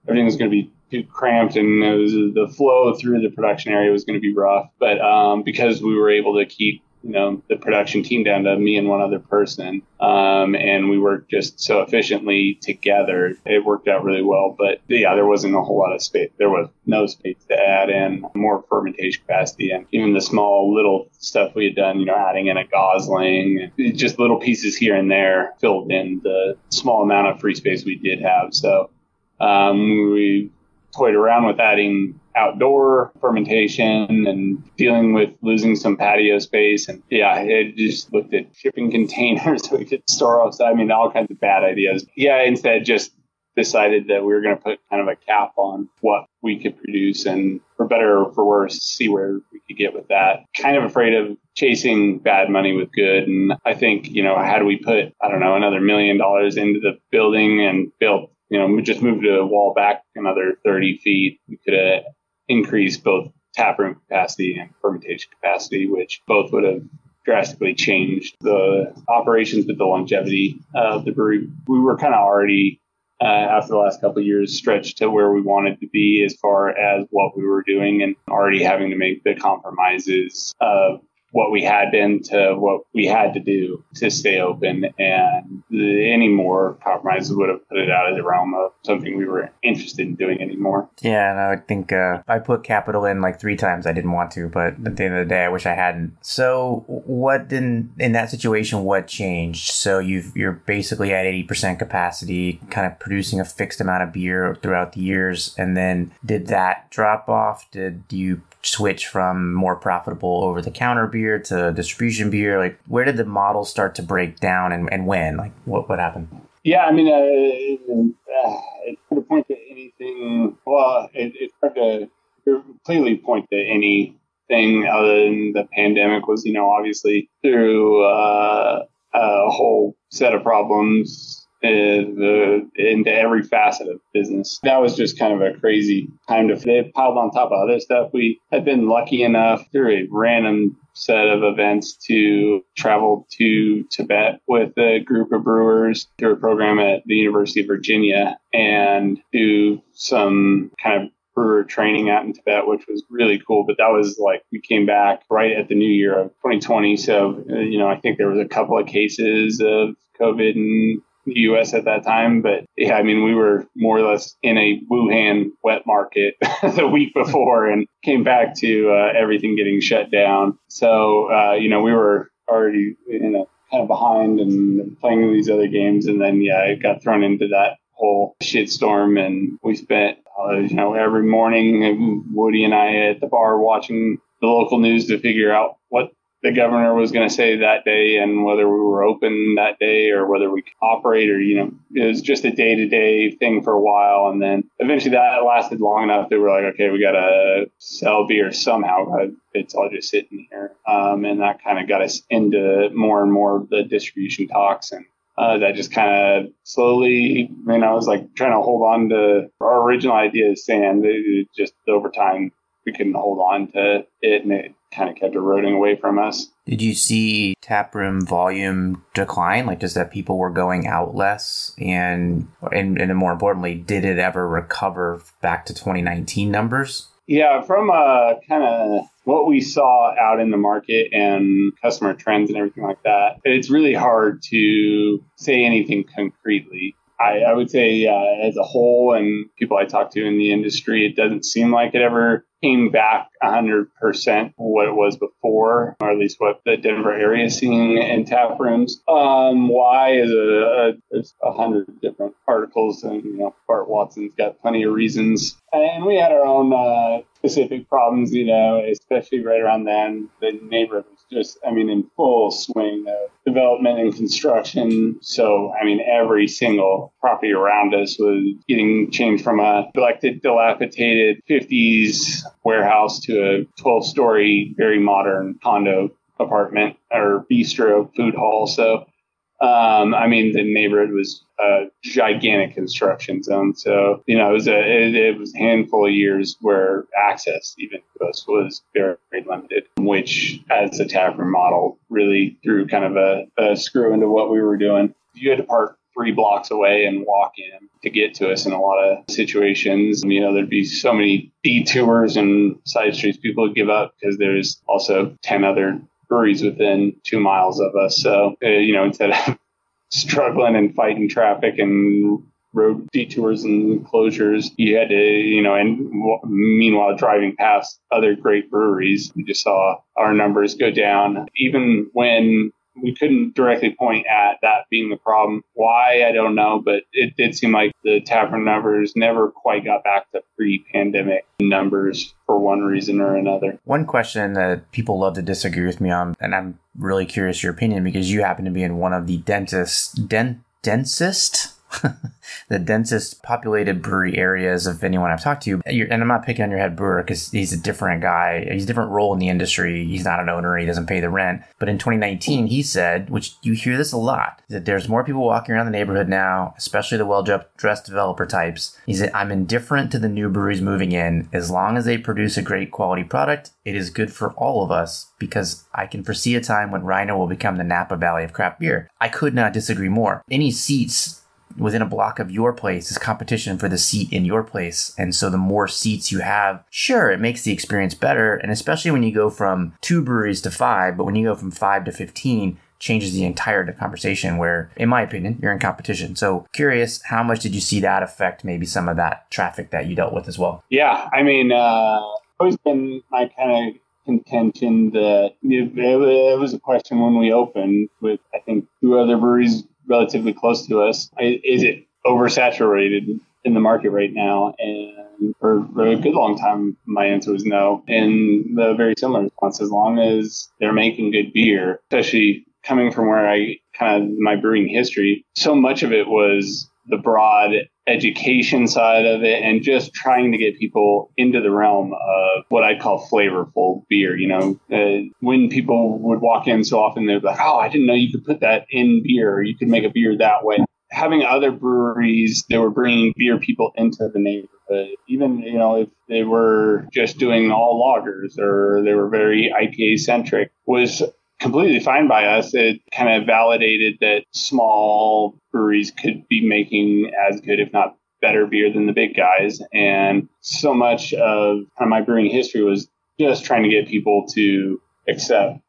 everything was going to be too cramped and the flow through the production area was going to be rough. But because we were able to keep, you know, the production team down to me and one other person, and we worked just so efficiently together, it worked out really well. But yeah, there wasn't a whole lot of space. There was no space to add in more fermentation capacity, and even the small little stuff we had done, you know, adding in a gosling, just little pieces here and there filled in the small amount of free space we did have. So we toyed around with adding outdoor fermentation and dealing with losing some patio space. And yeah, I just looked at shipping containers so we could store outside. I mean, all kinds of bad ideas. Yeah, instead just decided that we were going to put kind of a cap on what we could produce and, for better or for worse, see where we could get with that. Kind of afraid of chasing bad money with good. And I think, you know, had we put, I don't know, another $1 million into the building and built, you know, we just moved a wall back another 30 feet, we could have increased both taproom capacity and fermentation capacity, which both would have drastically changed the operations with the longevity of the brewery. We were kind of already, after the last couple of years, stretched to where we wanted to be as far as what we were doing, and already having to make the compromises of what we had been to what we had to do to stay open. And any more compromises would have put it out of the realm of something we were interested in doing anymore. Yeah, and I think I put capital in like 3 times. I didn't want to, but at the end of the day, I wish I hadn't. So what in that situation, what changed? So you're basically at 80% capacity, kind of producing a fixed amount of beer throughout the years. And then did that drop off? Did you switch from more profitable over-the-counter beer to distribution beer? Like, where did the model start to break down and when? Like, what happened? Yeah, I mean, it could point to anything. Well, it's hard to completely point to anything other than the pandemic was, you know, obviously through a whole set of problems into every facet of business. That was just kind of a crazy time to they piled on top of other stuff. We had been lucky enough through a random set of events to travel to Tibet with a group of brewers through a program at the University of Virginia and do some kind of brewer training out in Tibet, which was really cool. But that was like, we came back right at the new year of 2020. So, you know, I think there was a couple of cases of COVID and U.S. at that time. But yeah, I mean, we were more or less in a Wuhan wet market the week before and came back to everything getting shut down. So, you know, we were already kind of behind and playing these other games. And then, yeah, it got thrown into that whole shitstorm. And we spent, you know, every morning, Woody and I at the bar watching the local news to figure out what the governor was going to say that day and whether we were open that day or whether we could operate, or, you know, it was just a day-to-day thing for a while. And then eventually that lasted long enough that we were like, okay, we got to sell beer somehow. It's all just sitting here. And that kind of got us into more and more of the distribution talks. And that just kind of slowly, I mean, I was like trying to hold on to our original idea of sand. It just over time, we couldn't hold on to it, and it kind of kept eroding away from us. Did you see taproom volume decline? Like, just that people were going out less? And more importantly, did it ever recover back to 2019 numbers? Yeah, from kind of what we saw out in the market and customer trends and everything like that, it's really hard to say anything concretely. I would say as a whole, and people I talk to in the industry, it doesn't seem like it ever came back 100% what it was before, or at least what the Denver area is seeing in tap rooms. Why is there's 100 different articles, and, you know, Bart Watson's got plenty of reasons. And we had our own specific problems, you know, especially right around then. The neighborhood was just, I mean, in full swing of development and construction. So, I mean, every single property around us was getting changed from a neglected, dilapidated 50s warehouse to a 12-story, very modern condo apartment or bistro food hall. So, I mean, the neighborhood was a gigantic construction zone. So, you know, it was a handful of years where access even to us was very, very limited, which as a taproom model really threw kind of a screw into what we were doing. You had to park 3 blocks away and walk in to get to us in a lot of situations. You know, there'd be so many detours and side streets people would give up because there's also 10 other breweries within 2 miles of us. So, you know, instead of struggling and fighting traffic and road detours and closures, you had to, you know, and meanwhile driving past other great breweries, we just saw our numbers go down. Even when we couldn't directly point at that being the problem. Why, I don't know, but it did seem like the tavern numbers never quite got back to pre-pandemic numbers for one reason or another. One question that people love to disagree with me on, and I'm really curious your opinion because you happen to be in one of the densest the densest populated brewery areas of anyone I've talked to. And I'm not picking on your head brewer because he's a different guy. He's a different role in the industry. He's not an owner. He doesn't pay the rent. But in 2019, he said, which you hear this a lot, that there's more people walking around the neighborhood now, especially the well-dressed developer types. He said, I'm indifferent to the new breweries moving in. As long as they produce a great quality product, it is good for all of us because I can foresee a time when RiNo will become the Napa Valley of craft beer. I could not disagree more. Any seats within a block of your place is competition for the seat in your place. And so the more seats you have, sure, it makes the experience better. And especially when you go from 2 breweries to 5, but when you go from 5 to 15, changes the entire conversation where, in my opinion, you're in competition. So curious, how much did you see that affect maybe some of that traffic that you dealt with as well? Yeah, I mean, always been my kind of contention that it was a question when we opened with, I think, 2 other breweries relatively close to us. Is it oversaturated in the market right now? And for a good long time, my answer was no. And the very similar response, as long as they're making good beer, especially coming from where I kind of my brewing history, so much of it was the broad education side of it and just trying to get people into the realm of what I call flavorful beer. You know, when people would walk in so often, they'd be like, oh, I didn't know you could put that in beer. Or you could make a beer that way. Having other breweries that were bringing beer people into the neighborhood, even, you know, if they were just doing all lagers or they were very IPA centric, was completely fine by us. It kind of validated that small breweries could be making as good, if not better, beer than the big guys. And so much of my brewing history was just trying to get people to accept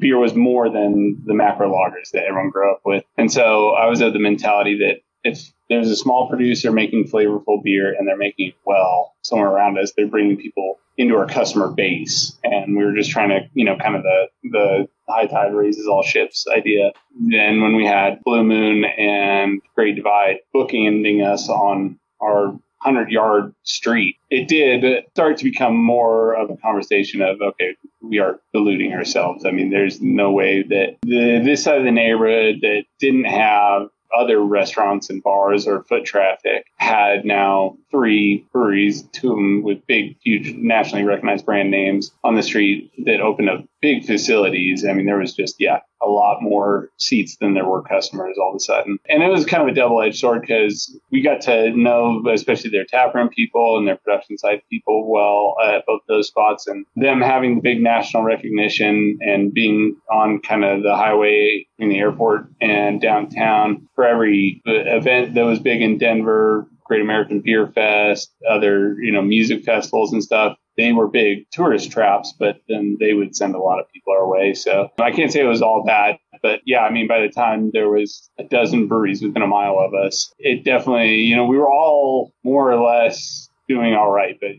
beer was more than the macro lagers that everyone grew up with. And so I was of the mentality that if there's a small producer making flavorful beer and they're making it well somewhere around us, they're bringing people into our customer base. And we were just trying to, you know, kind of the high tide raises all ships idea. Then when we had Blue Moon and Great Divide bookending us on our 100-yard street, it did start to become more of a conversation of, okay, we are deluding ourselves. I mean, there's no way that this side of the neighborhood that didn't have other restaurants and bars or foot traffic had now 3 breweries, 2 of them with big, huge, nationally recognized brand names on the street that opened up big facilities. I mean, there was just, a lot more seats than there were customers all of a sudden. And it was kind of a double-edged sword because we got to know, especially their taproom people and their production side people well at both those spots. And them having the big national recognition and being on kind of the highway in the airport and downtown for every event that was big in Denver, Great American Beer Fest, other, music festivals and stuff. They were big tourist traps, but then they would send a lot of people our way. So I can't say it was all bad, but by the time there was 12 breweries within a mile of us, it definitely, we were all more or less doing all right. But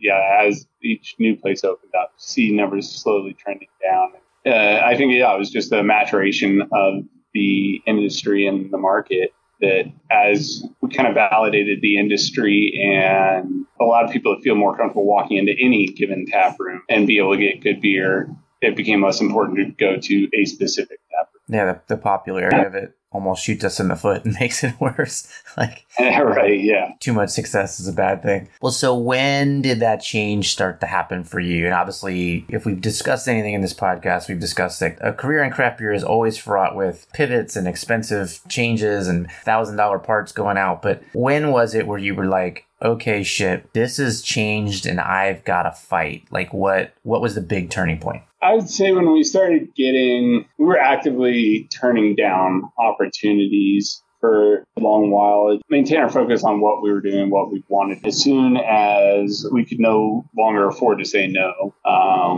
as each new place opened up, C numbers slowly trending down. I think, it was just the maturation of the industry and the market. That as we kind of validated the industry and a lot of people that feel more comfortable walking into any given tap room and be able to get good beer, it became less important to go to a specific tap room. Yeah, the popularity of it almost shoots us in the foot and makes it worse. Right, yeah. Too much success is a bad thing. Well, so when did that change start to happen for you? And obviously, if we've discussed anything in this podcast, we've discussed that a career in craft beer is always fraught with pivots and expensive changes and $1,000 parts going out. But when was it where you were like, okay, shit, this has changed and I've got to fight? Like what was the big turning point? I would say when we started we were actively turning down opportunities for a long while, maintain our focus on what we were doing, what we wanted. As soon as we could no longer afford to say no,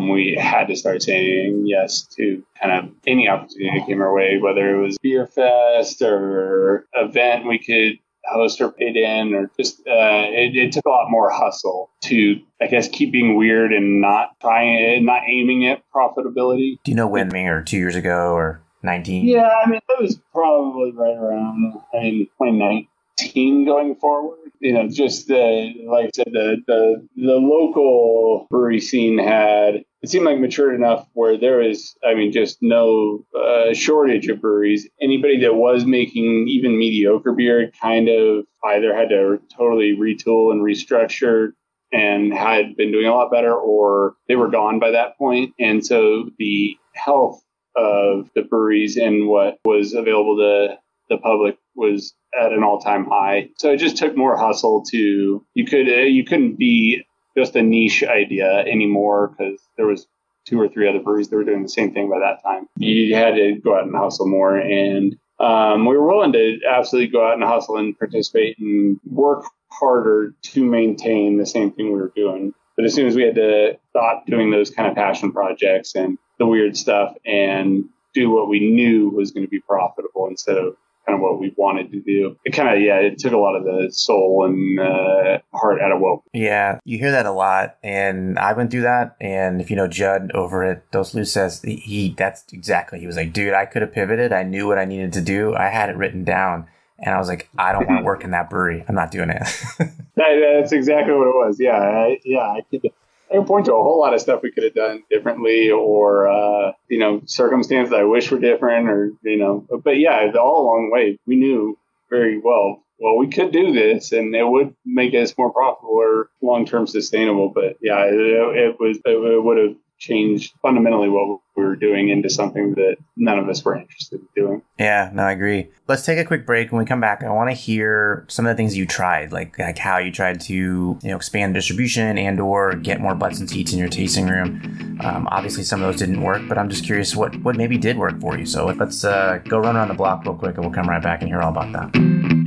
we had to start saying yes to kind of any opportunity that came our way, whether it was beer fest or event we could host or paid in, or just it took a lot more hustle to, I guess, keep being weird and not aiming at profitability. Do you know when, or 2 years ago or 19? Yeah, I mean, that was probably right around 2019 going forward. Just like I said, the local brewery scene had it seemed like matured enough where there is, I mean, just no shortage of breweries. Anybody that was making even mediocre beer kind of either had to totally retool and restructure and had been doing a lot better, or they were gone by that point. And so the health of the breweries and what was available to the public was at an all-time high. So it just took more hustle to, you couldn't be just a niche idea anymore because there was 2 or 3 other breweries that were doing the same thing by that time. You had to go out and hustle more, and we were willing to absolutely go out and hustle and participate and work harder to maintain the same thing we were doing. But as soon as we had to stop doing those kind of passion projects and the weird stuff and do what we knew was going to be profitable instead of kind of what we wanted to do, it kind of, it took a lot of the soul and heart out of what. Yeah, you hear that a lot, and I went through that. And if you know Judd over at Dos Luces, he was like, dude, I could have pivoted. I knew what I needed to do. I had it written down. And I was like, I don't want to work in that brewery. I'm not doing it. That's exactly what it was. Yeah. I can point to a whole lot of stuff we could have done differently, or, circumstances I wish were different, or, but all along the way, we knew very well, we could do this and it would make us more profitable or long-term sustainable. But it would have changed fundamentally what we were doing into something that none of us were interested in doing. Yeah, no, I agree. Let's take a quick break. When we come back, I want to hear some of the things you tried, like how you tried to expand distribution and or get more butts and seats in your tasting room. Obviously, some of those didn't work, but I'm just curious what maybe did work for you. So let's go run around the block real quick, and we'll come right back and hear all about that.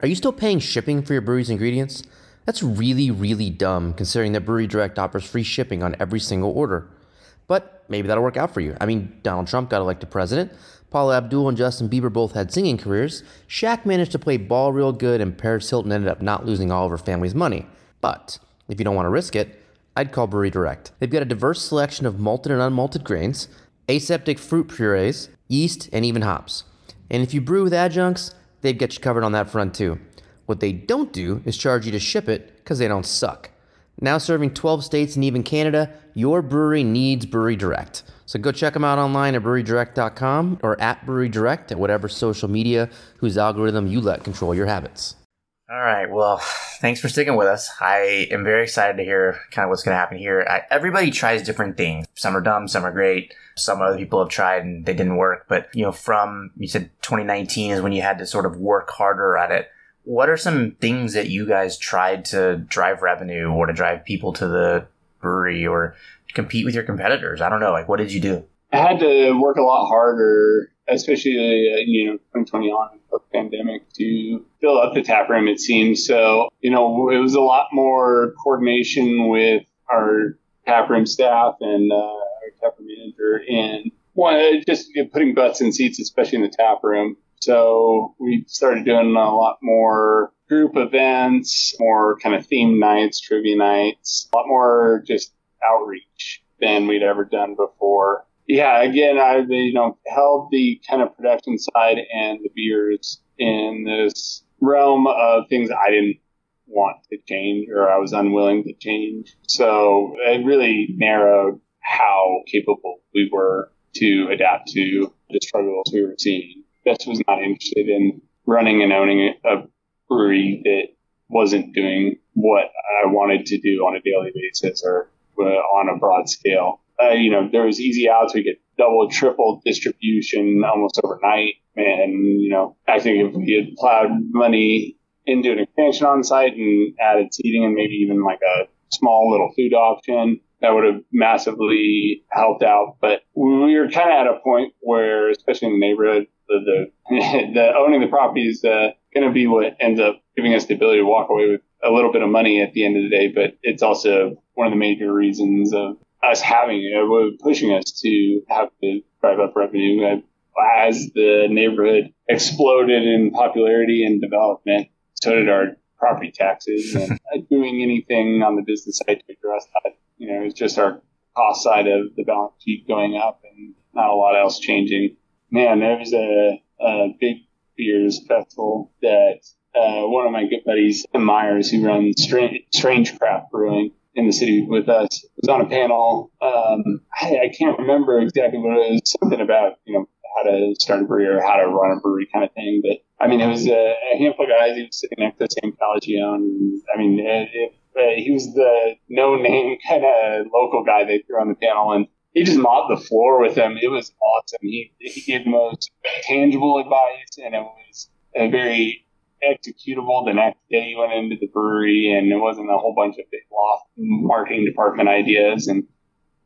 Are you still paying shipping for your brewery's ingredients? That's really, really dumb, considering that Brewery Direct offers free shipping on every single order. But maybe that'll work out for you. I mean, Donald Trump got elected president, Paula Abdul and Justin Bieber both had singing careers, Shaq managed to play ball real good, and Paris Hilton ended up not losing all of her family's money. But if you don't want to risk it, I'd call Brewery Direct. They've got a diverse selection of malted and unmalted grains, aseptic fruit purees, yeast, and even hops. And if you brew with adjuncts, they've got you covered on that front too. What they don't do is charge you to ship it, because they don't suck. Now serving 12 states and even Canada, your brewery needs Brewery Direct. So go check them out online at brewerydirect.com or at Brewery Direct at whatever social media whose algorithm you let control your habits. All right, well, thanks for sticking with us. I am very excited to hear kind of what's going to happen here. Everybody tries different things. Some are dumb, some are great. Some other people have tried and they didn't work. But, from, you said 2019 is when you had to sort of work harder at it. What are some things that you guys tried to drive revenue or to drive people to the brewery or compete with your competitors? I don't know. What did you do? I had to work a lot harder, especially, 2020 on the pandemic, to fill up the tap room, it seems. So, it was a lot more coordination with our tap room staff and our tap room manager, and putting butts in seats, especially in the tap room. So we started doing a lot more group events, more kind of theme nights, trivia nights, a lot more just outreach than we'd ever done before. Yeah, again, I held the kind of production side and the beers in this realm of things I didn't want to change or I was unwilling to change. So it really narrowed how capable we were to adapt to the struggles we were seeing. Best was not interested in running and owning a brewery that wasn't doing what I wanted to do on a daily basis or on a broad scale. There was easy outs. We could double, triple distribution almost overnight. And, I think if we had plowed money into an expansion on site and added seating and maybe even like a small little food option, that would have massively helped out. But we were kind of at a point where, especially in the neighborhood, the owning the property is going to be what ends up giving us the ability to walk away with a little bit of money at the end of the day. But it's also one of the major reasons of us having pushing us to have to drive up revenue. As the neighborhood exploded in popularity and development, so did our property taxes, and doing anything on the business side to address that. It's just our cost side of the balance sheet going up and not a lot else changing. Man, there was a big beers festival that one of my good buddies, Sam Myers, who runs Strange Craft Brewing in the city with us, was on a panel. I can't remember exactly what it was, something about, you know, how to start a brewery or how to run a brewery kind of thing. But I mean, it was a handful of guys. He was sitting next to Sam Calagione. I mean, he was the no-name kind of local guy they threw on the panel, and he just mopped the floor with him. It was awesome. He gave the most tangible advice, and it was a very executable. The next day you went into the brewery, and it wasn't a whole bunch of big loft marketing department ideas. And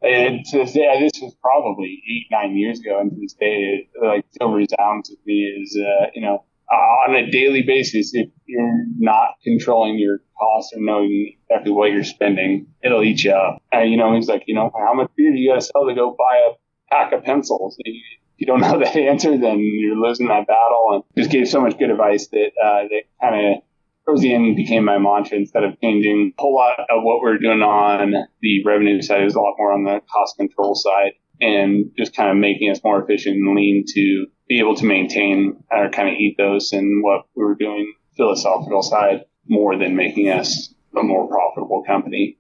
to this day, this was probably 8-9 years ago, and to this day, it, like, still resounds with me is, you know, on a daily basis, if you're not controlling your costs or knowing exactly what you're spending, it'll eat you up. And, you know, he's like, you know, how much beer do you got to sell to go buy a pack of pencils? If you don't know that answer, then you're losing that battle. And just gave so much good advice that that kind of, towards the end, became my mantra. Instead of changing a whole lot of what we're doing on the revenue side, it was a lot more on the cost control side, and just kind of making us more efficient and lean to be able to maintain our kind of ethos and what we were doing philosophical side, more than making us a more profitable company.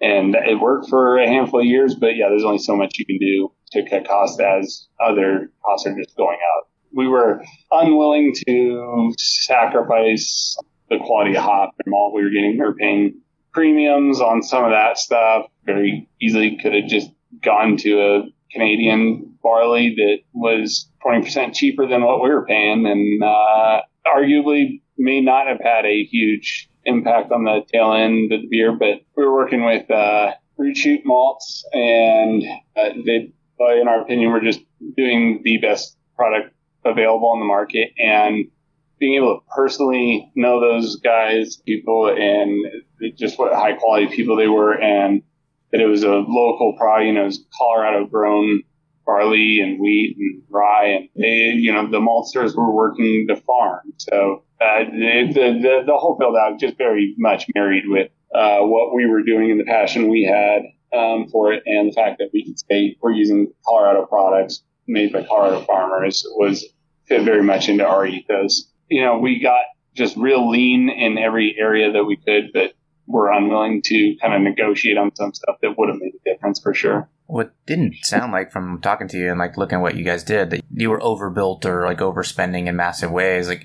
And it worked for a handful of years, but yeah, there's only so much you can do to cut costs as other costs are just going up. We were unwilling to sacrifice the quality of hop and malt we were getting. We were paying premiums on some of that stuff. Very easily could have just gone to a Canadian barley that was 20% cheaper than what we were paying, and arguably may not have had a huge impact on the tail end of the beer. But we were working with Root Shoot Malts, and they, in our opinion, were just doing the best product available on the market. And being able to personally know those guys, people, and just what high quality people they were, and that it was a local product, you know, it was Colorado grown barley and wheat and rye, and they, you know, the maltsters were working the farm. So the whole build out just very much married with what we were doing and the passion we had for it, and the fact that we could say we're using Colorado products made by Colorado farmers was fit very much into our ethos. You know, we got just real lean in every area that we could, but we're unwilling to kind of negotiate on some stuff that would have made a difference for sure. Well, it didn't sound like, from talking to you and like looking at what you guys did, that you were overbuilt or like overspending in massive ways. Like,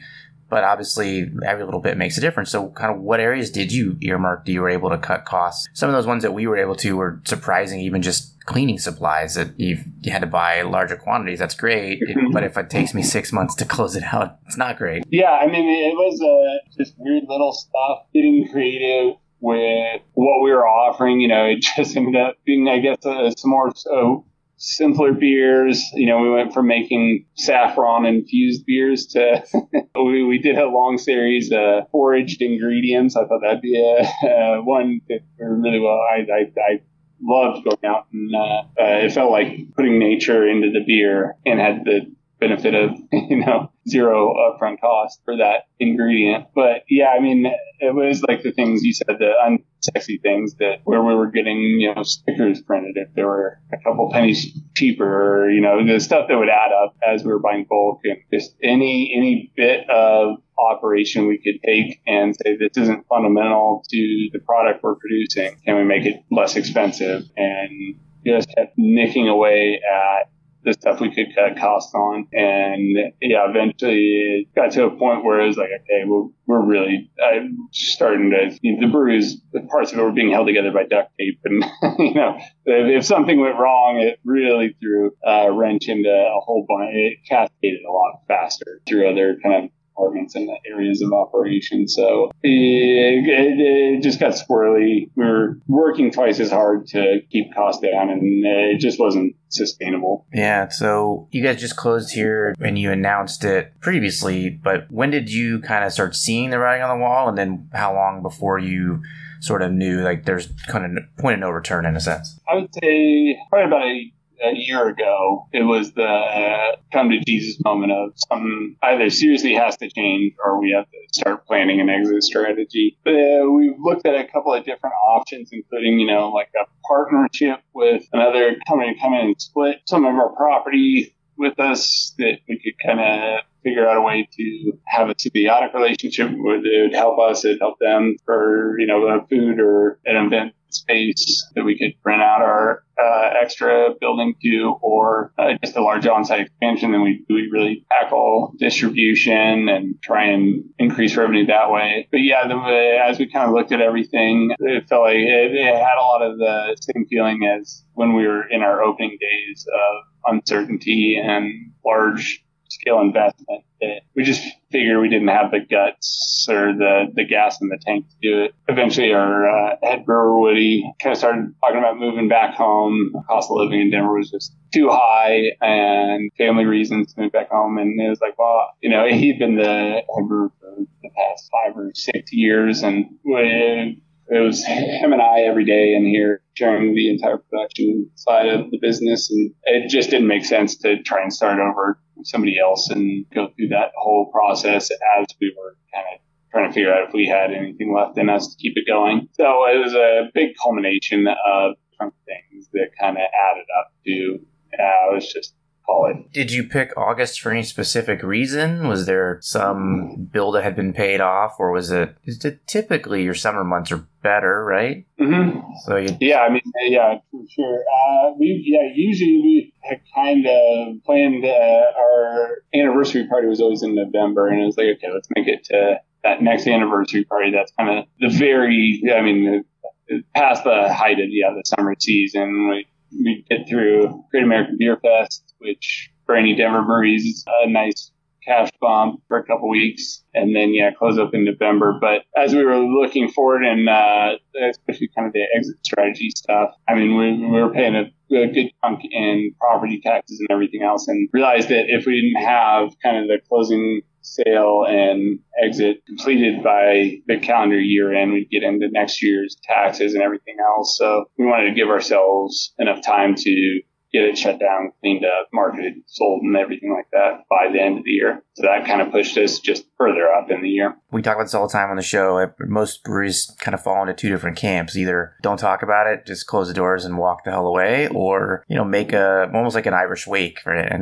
but obviously every little bit makes a difference. So kind of what areas did you earmark that you were able to cut costs? Some of those ones that we were able to were surprising, even just cleaning supplies that you had to buy larger quantities. That's great. But if it takes me 6 months to close it out, it's not great. Yeah, I mean, it was just weird little stuff, getting creative with what we were offering. You know, it just ended up being, I guess, some more simpler beers. You know, we went from making saffron infused beers to we did a long series of foraged ingredients. I thought that'd be a one that really well. I loved going out, and it felt like putting nature into the beer, and had the benefit of, you know, zero upfront cost for that ingredient. But yeah, I mean, it was like the things you said, the unsexy things that where we were getting, you know, stickers printed if they were a couple pennies cheaper, or, you know, the stuff that would add up as we were buying bulk, and just any bit of operation we could take and say, this isn't fundamental to the product we're producing. Can we make it less expensive? And just kept nicking away at the stuff we could cut costs on. And yeah, eventually it got to a point where it was like, okay, well, we're really starting to, you know, the breweries, the parts of it were being held together by duct tape. And, you know, if something went wrong, it really threw a wrench into a whole bunch. It cascaded a lot faster through other kind of departments and areas of operation. So it just got squirrely. We were working twice as hard to keep costs down, and it just wasn't sustainable. Yeah. So you guys just closed here, and you announced it previously, but when did you kind of start seeing the writing on the wall, and then how long before you sort of knew, like, there's kind of point of no return in a sense? I would say probably about a year ago. It was the come to Jesus moment of something either seriously has to change, or we have to start planning an exit strategy. But we've looked at a couple of different options, including, you know, like a partnership with another company to come in and split some of our property with us that we could kind of figure out a way to have a symbiotic relationship where it would help us, it helped them for, you know, food or an event space that we could rent out our extra building to, or just a large on-site expansion. Then we really tackle distribution and try and increase revenue that way. But yeah, as we kind of looked at everything, it felt like it had a lot of the same feeling as when we were in our opening days of uncertainty and large scale investment. We just figured we didn't have the guts or the gas in the tank to do it. Eventually, our head brewer, Woody, kind of started talking about moving back home. The cost of living in Denver was just too high and family reasons to move back home. And it was like, well, you know, he'd been the head brewer for the past 5 or 6 years. And it was him and I every day in here sharing the entire production side of the business. And it just didn't make sense to try and start over somebody else and go through that whole process as we were kind of trying to figure out if we had anything left in us to keep it going. So it was a big culmination of different things that kind of added up to, let's just call it. Did you pick August for any specific reason? Was there some bill that had been paid off, or is it typically your summer months are better, right? Mm-hmm. So for sure. Usually we had kind of planned our anniversary party was always in November, and it was like, okay, let's make it to that next anniversary party. That's kind of past the height of the summer season. We get through Great American Beer Fest, which for any Denver breweries is a nice cash bump for a couple weeks, and then close up in November. But as we were looking forward and especially kind of the exit strategy stuff, I mean, we were paying a good chunk in property taxes and everything else, and realized that if we didn't have kind of the closing sale and exit completed by the calendar year end, we'd get into next year's taxes and everything else. So we wanted to give ourselves enough time to get it shut down, cleaned up, marketed, sold, and everything like that by the end of the year. So that kind of pushed us just further up in the year. We talk about this all the time on the show. Most breweries kind of fall into two different camps. Either don't talk about it, just close the doors and walk the hell away, or, make almost like an Irish wake, right?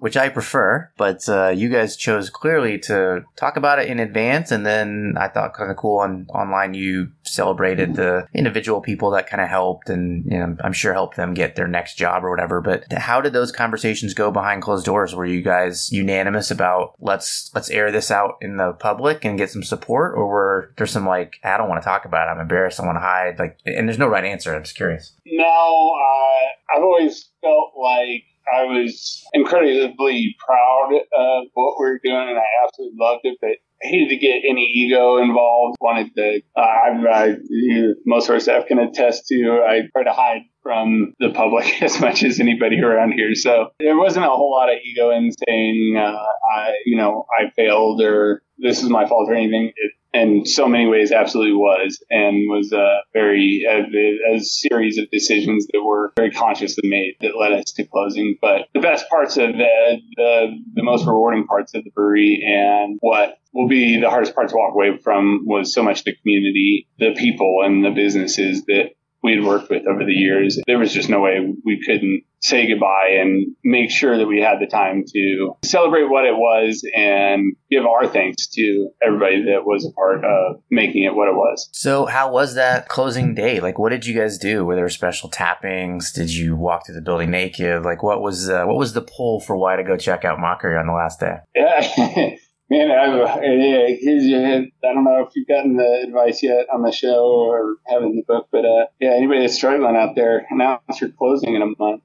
Which I prefer. But you guys chose clearly to talk about it in advance. And then I thought kind of cool online, you celebrated the individual people that kind of helped and, I'm sure helped them get their next job or whatever. But how did those conversations go behind closed doors? Were you guys unanimous about let's air this out in the public and get some support, or were there some like, I don't want to talk about it, I'm embarrassed, I want to hide, like, and there's no right answer? I'm just curious. No, I've always felt like I was incredibly proud of what we were doing, and I absolutely loved it, but I hated to get any ego involved. Wanted to, most of our staff can attest to, I try to hide from the public as much as anybody around here. So there wasn't a whole lot of ego in saying, I failed or this is my fault or anything. It, in so many ways, absolutely was, and was a series of decisions that were very consciously made that led us to closing. But the best parts of the most rewarding parts of the brewery, and what will be the hardest part to walk away from, was so much the community, the people, and the businesses that we had worked with over the years. There was just no way we couldn't say goodbye and make sure that we had the time to celebrate what it was and give our thanks to everybody that was a part of making it what it was. So how was that closing day? Like, what did you guys do? Were there special tappings? Did you walk through the building naked? Like, what was the pull for why to go check out Mockery on the last day? Yeah. Man, I don't know if you've gotten the advice yet on the show or having the book, but anybody that's struggling out there, now you're closing in a month.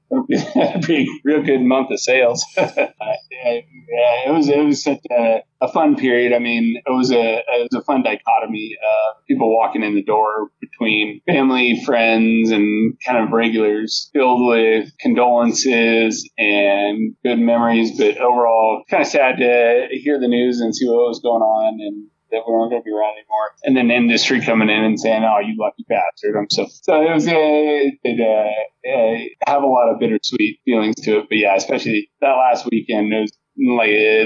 That'd be a real good month of sales. It was such a fun period. I mean, it was a fun dichotomy of people walking in the door between family, friends, and kind of regulars, filled with condolences and good memories, but overall kind of sad to hear the news and see what was going on and that we weren't going to be around anymore. And then the industry coming in and saying, oh, you lucky bastard. So it was have a lot of bittersweet feelings to it. But yeah, especially that last weekend, it was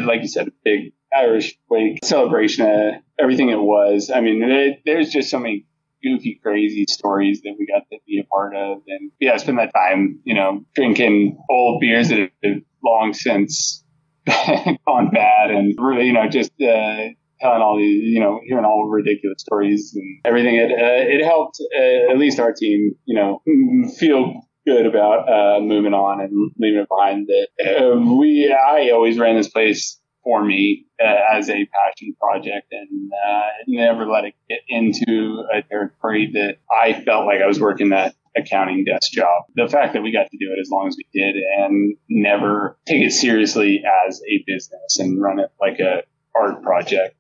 like you said, a big Irish wake celebration of everything it was. I mean, there's just so many goofy, crazy stories that we got to be a part of. And yeah, spend that time, drinking old beers that have long since gone bad, and telling all these, hearing all ridiculous stories and everything. It helped at least our team, feel good about moving on and leaving it behind. I always ran this place for me as a passion project, and never let it get into a territory that I felt like I was working that accounting desk job. The fact that we got to do it as long as we did and never take it seriously as a business and run it like a art project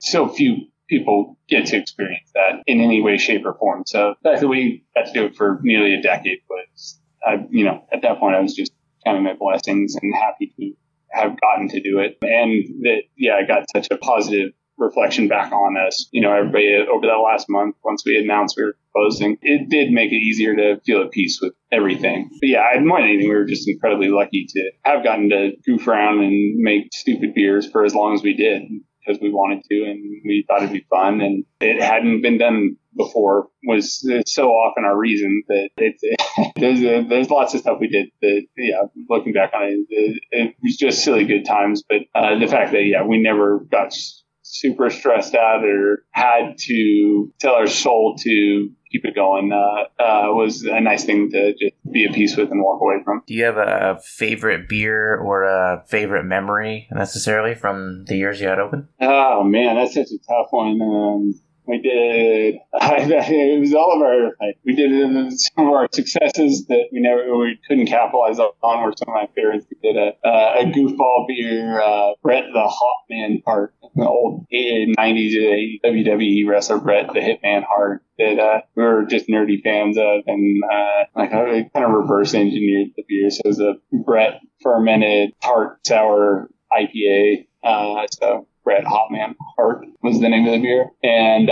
so few people get to experience that in any way, shape, or form. So the fact that we got to do it for nearly a decade was, at that point I was just counting my blessings and happy to have gotten to do it. And that, I got such a positive reflection back on us. Everybody over that last month, once we announced we were closing, it did make it easier to feel at peace with everything. But more than anything, we were just incredibly lucky to have gotten to goof around and make stupid beers for as long as we did, because we wanted to and we thought it'd be fun, and it hadn't been done before. Was so often our reason that there's lots of stuff we did that, looking back on it, it was just silly good times. But the fact that we never got super stressed out or had to tell our soul to keep it going was a nice thing to just be at peace with and walk away from. Do you have a favorite beer or a favorite memory necessarily from the years you had open? Oh man, that's such a tough one. It was all of our, we did some of our successes that we couldn't capitalize on were some of my favorites. We did a goofball beer, Brett the Hotman Hart, the old 90s WWE wrestler Brett the Hitman Hart, that we were just nerdy fans of, and I kind of reverse engineered the beer. So it was a Brett fermented tart sour IPA. So Brett Hotman Hart was the name of the beer. And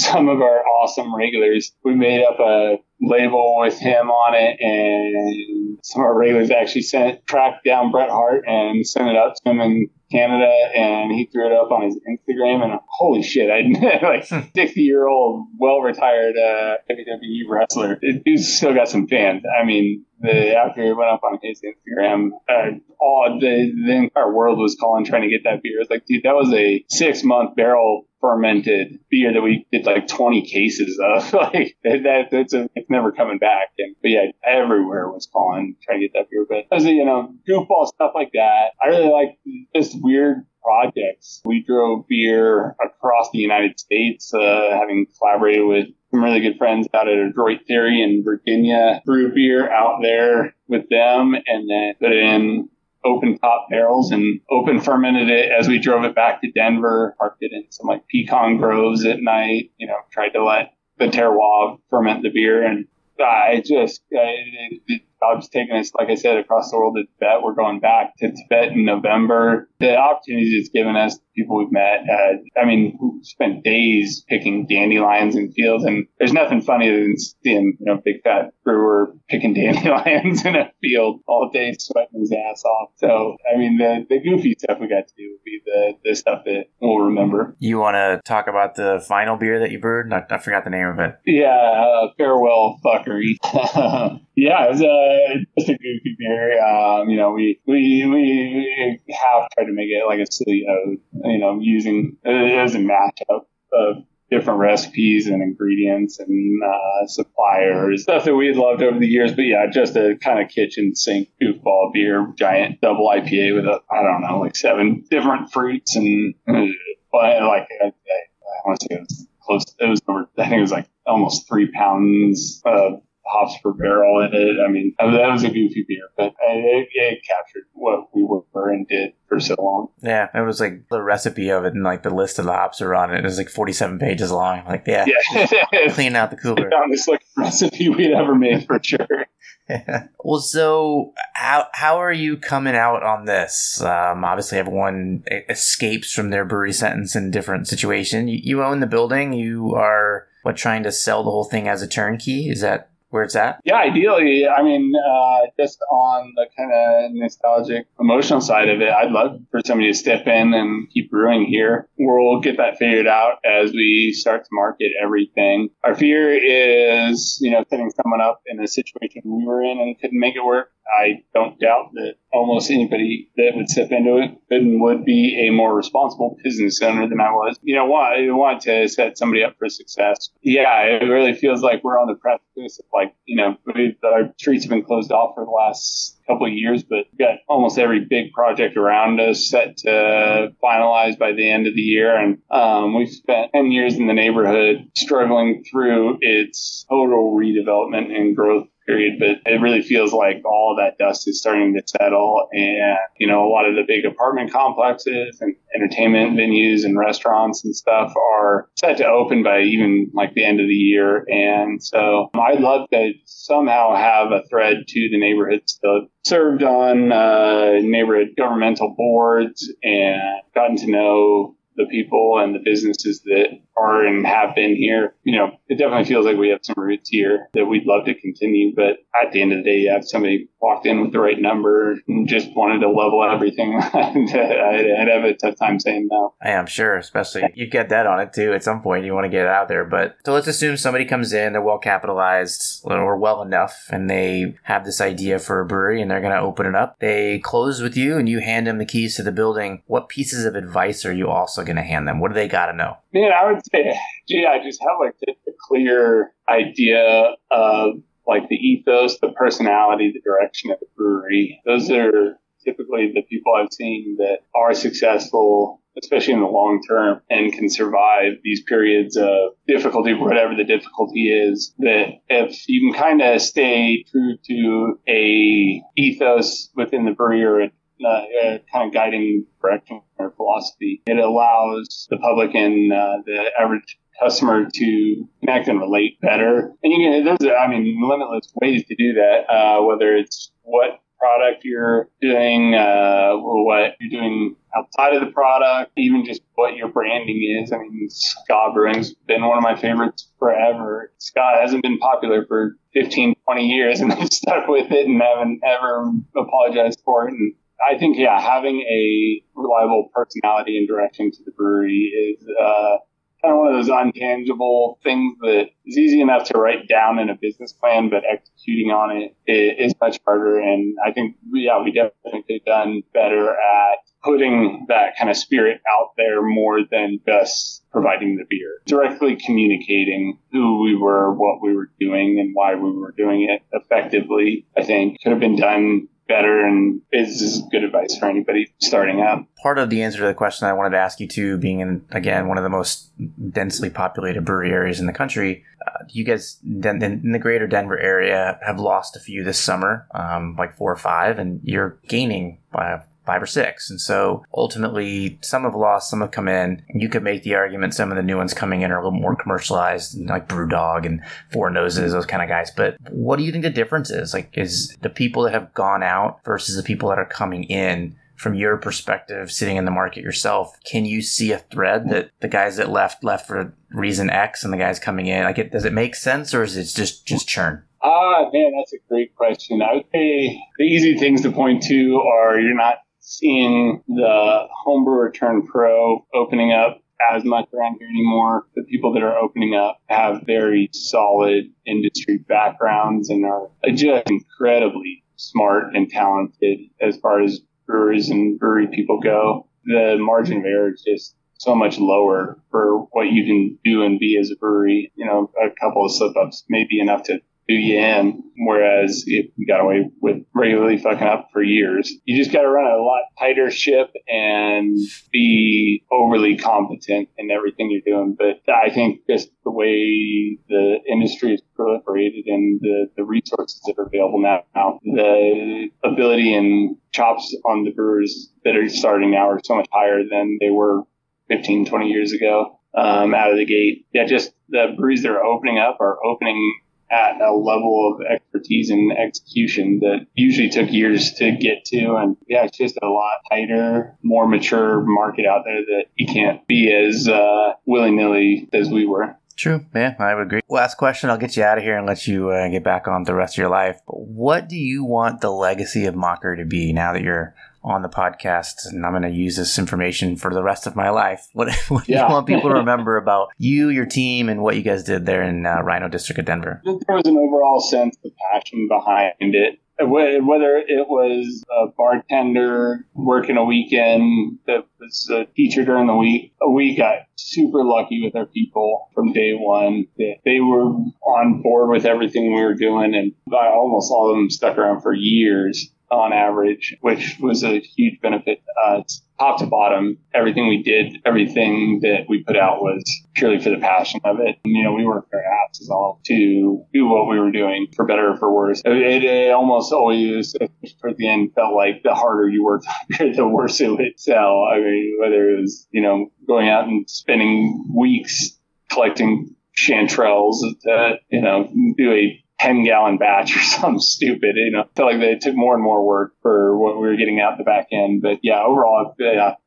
some of our awesome regulars, we made up a label with him on it, and some of our regulars actually tracked down Brett Hart and sent it up to him in Canada, and he threw it up on his Instagram, and holy shit, I like 60-year-old, well-retired WWE wrestler. He's still got some fans. I mean, after it went up on his Instagram, all the entire world was calling, trying to get that beer. It's like, dude, that was a 6-month barrel fermented beer that we did like 20 cases of. Like it's never coming back. But everywhere was calling, trying to get that beer. But as goofball stuff like that, I really like just weird projects. We drove beer across the United States, having collaborated with some really good friends out at Adroit Theory in Virginia, brew beer out there with them, and then put it in open top barrels and open fermented it as we drove it back to Denver, parked it in some pecan groves at night, tried to let the terroir ferment the beer. And I've taken us, like I said, across the world to Tibet. We're going back to Tibet in November. The opportunities it's given us, the people we've met, we spent days picking dandelions in fields, and there's nothing funnier than seeing, big fat brewer picking dandelions in a field all day, sweating his ass off. So, the goofy stuff we got to do would be the stuff that we'll remember. You want to talk about the final beer that you brewed? I forgot the name of it. Yeah, Farewell Fuckery. Yeah, it was just a goofy beer. We have tried to make it like a silly ode, using it as a matchup of different recipes and ingredients and suppliers, stuff that we had loved over the years. But just a kind of kitchen sink goofball beer, giant double IPA with like 7 different fruits, and I want to say it was close. It was over. I think it was like almost 3 pounds of hops per barrel in it. That was a goofy beer, but it captured what we were and did for so long. Yeah, it was like the recipe of it and like the list of the hops are on it. It was like 47 pages long. Like, clean out the cooler. Found this recipe we'd ever made for sure. Yeah. Well, so how are you coming out on this? Obviously, everyone escapes from their brewery sentence in different situation. You own the building. You are trying to sell the whole thing as a turnkey. Is that where it's at? Yeah, ideally. Just on the kind of nostalgic, emotional side of it, I'd love for somebody to step in and keep brewing here. We'll get that figured out as we start to market everything. Our fear is, setting someone up in a situation we were in and couldn't make it work. I don't doubt that almost anybody that would step into it and would be a more responsible business owner than I was. You know, want to set somebody up for success. Yeah, it really feels like we're on the precipice of, like, you know, our streets have been closed off for the last couple of years, but we've got almost every big project around us set to finalize by the end of the year. And we've spent 10 years in the neighborhood struggling through its total redevelopment and growth period, but it really feels like all of that dust is starting to settle. And, you know, a lot of the big apartment complexes and entertainment venues and restaurants and stuff are set to open by even like the end of the year. And so I'd love to somehow have a thread to the neighborhoods that served on neighborhood governmental boards and gotten to know the people and the businesses that are and have been here. You know, it definitely feels like we have some roots here that we'd love to continue. But at the end of the day, if somebody walked in with the right number and just wanted to level everything, I'd have a tough time saying no. I am sure, especially you get that on it too. At some point, you want to get it out there. But so let's assume somebody comes in, they're well capitalized or well enough, and they have this idea for a brewery and they're going to open it up. They close with you and you hand them the keys to the building. What pieces of advice are you also going to hand them? What do they got to know? Man, I would say, gee, I just have like a clear idea of like the ethos, the personality, the direction of the brewery. Those are typically the people I've seen that are successful, especially in the long term, and can survive these periods of difficulty, whatever the difficulty is. That if you can kind of stay true to a ethos within the brewery or kind of guiding direction or philosophy, it allows the public and the average customer to connect and relate better. And you can, there's, I mean, limitless ways to do that, whether it's what product you're doing, or what you're doing outside of the product, even just what your branding is. I mean, ska brewing's been one of my favorites forever. Ska hasn't been popular for 15, 20 years, and I've stuck with it and haven't ever apologized for it. And I think, yeah, having a reliable personality and direction to the brewery is kind of one of those untangible things that is easy enough to write down in a business plan, but executing on it is much harder. And I think, yeah, we definitely could have done better at putting that kind of spirit out there more than just providing the beer. Directly communicating who we were, what we were doing, and why we were doing it effectively, I think, could have been done better, and is good advice for anybody starting out. Part of the answer to the question I wanted to ask you too, being in, again, one of the most densely populated brewery areas in the country, you guys in the greater Denver area have lost a few this summer, like 4 or 5, and you're gaining by 5 or 6. And so ultimately, some have lost, some have come in. You could make the argument some of the new ones coming in are a little more commercialized, like BrewDog and Four Noses, those kind of guys. But what do you think the difference is? Like, is the people that have gone out versus the people that are coming in, from your perspective, sitting in the market yourself, can you see a thread that the guys that left for reason X and the guys coming in, like, does it make sense, or is it just churn? Man, that's a great question. I would say the easy things to point to are you're not seeing the Homebrewer Turn Pro opening up as much around here anymore. The people that are opening up have very solid industry backgrounds and are just incredibly smart and talented as far as brewers and brewery people go. The margin of error is just so much lower for what you can do and be as a brewery. You know, a couple of slip-ups may be enough to do you in, whereas if you got away with regularly fucking up for years, you just got to run a lot tighter ship and be overly competent in everything you're doing. But I think just the way the industry is proliferated and the resources that are available now, the ability and chops on the brewers that are starting now are so much higher than they were 15, 20 years ago, out of the gate. Yeah, just the breweries that are opening up are opening at a level of expertise and execution that usually took years to get to. And yeah, it's just a lot tighter, more mature market out there that you can't be as willy-nilly as we were. True. Yeah, I would agree. Last question. I'll get you out of here and let you get back on the rest of your life. But what do you want the legacy of Mockery to be now that you're on the podcast, and I'm going to use this information for the rest of my life? What do you want people to remember about you, your team, and what you guys did there in RiNo District of Denver? I think there was an overall sense of passion behind it Whether it was a bartender working a weekend, that was a teacher during the week, we got super lucky with our people from day one. They were on board with everything we were doing, and almost all of them stuck around for years on average, which was a huge benefit to us. Top to bottom, everything we did, everything that we put out was purely for the passion of it. And, you know, we worked our asses off to do what we were doing, for better or for worse. It almost always, toward the end, felt like the harder you worked, the worse it would sell. I mean, whether it was, you know, going out and spending weeks collecting chanterelles to, you know, do a 10-gallon batch or something stupid, you know. I felt like they took more and more work for what we were getting out the back end. But yeah, overall,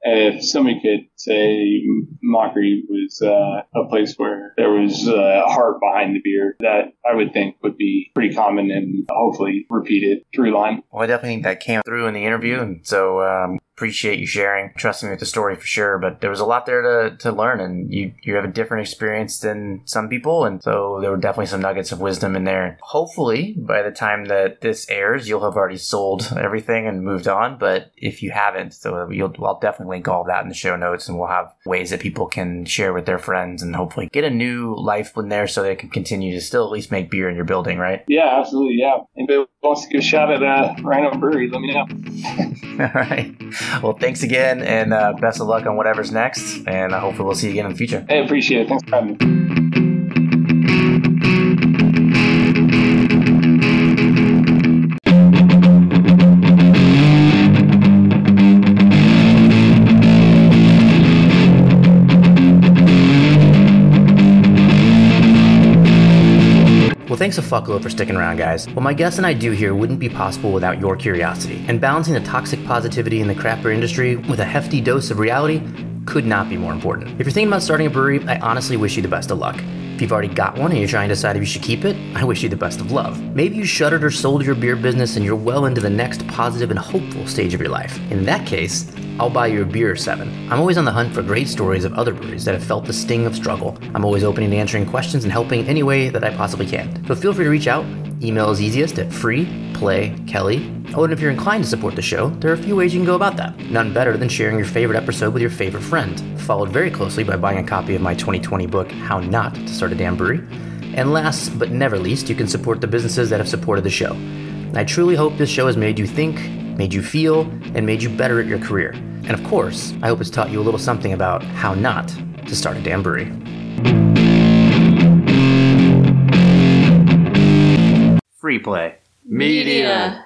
if somebody could say Mockery was a place where there was heart behind the beer, that I would think would be pretty common and hopefully repeated through line. Well, I definitely think that came through in the interview, and so appreciate you sharing, trusting me with the story for sure. But there was a lot there to learn, and you have a different experience than some people, and so there were definitely some nuggets of wisdom in there. Hopefully, by the time that this airs, you'll have already sold everything and moved on. But if you haven't, so I'll definitely link all that in the show notes, and we'll have ways that people can share with their friends and hopefully get a new life in there so they can continue to still at least make beer in your building, right? Yeah, absolutely, yeah. Anybody wants to give a shot at RiNo Brewery, let me know. All right. Well, thanks again, and best of luck on whatever's next, and hopefully we'll see you again in the future. Hey, appreciate it. Thanks for having me. Thanks a fuckload for sticking around, guys. What my guest and I do here wouldn't be possible without your curiosity, and balancing the toxic positivity in the craft beer industry with a hefty dose of reality could not be more important. If you're thinking about starting a brewery, I honestly wish you the best of luck. If you've already got one and you're trying to decide if you should keep it, I wish you the best of love. Maybe you shuttered or sold your beer business and you're well into the next positive and hopeful stage of your life. In that case, I'll buy you a beer or seven. I'm always on the hunt for great stories of other breweries that have felt the sting of struggle. I'm always open and answering questions and helping any way that I possibly can. So feel free to reach out. Email is easiest at freeplaykelly. Oh, and if you're inclined to support the show, there are a few ways you can go about that. None better than sharing your favorite episode with your favorite friend, followed very closely by buying a copy of my 2020 book, How Not to Start a Damn Brewery. And last but never least, you can support the businesses that have supported the show. I truly hope this show has made you think, made you feel, and made you better at your career. And of course, I hope it's taught you a little something about how not to start a damn brewery. Free Play Media.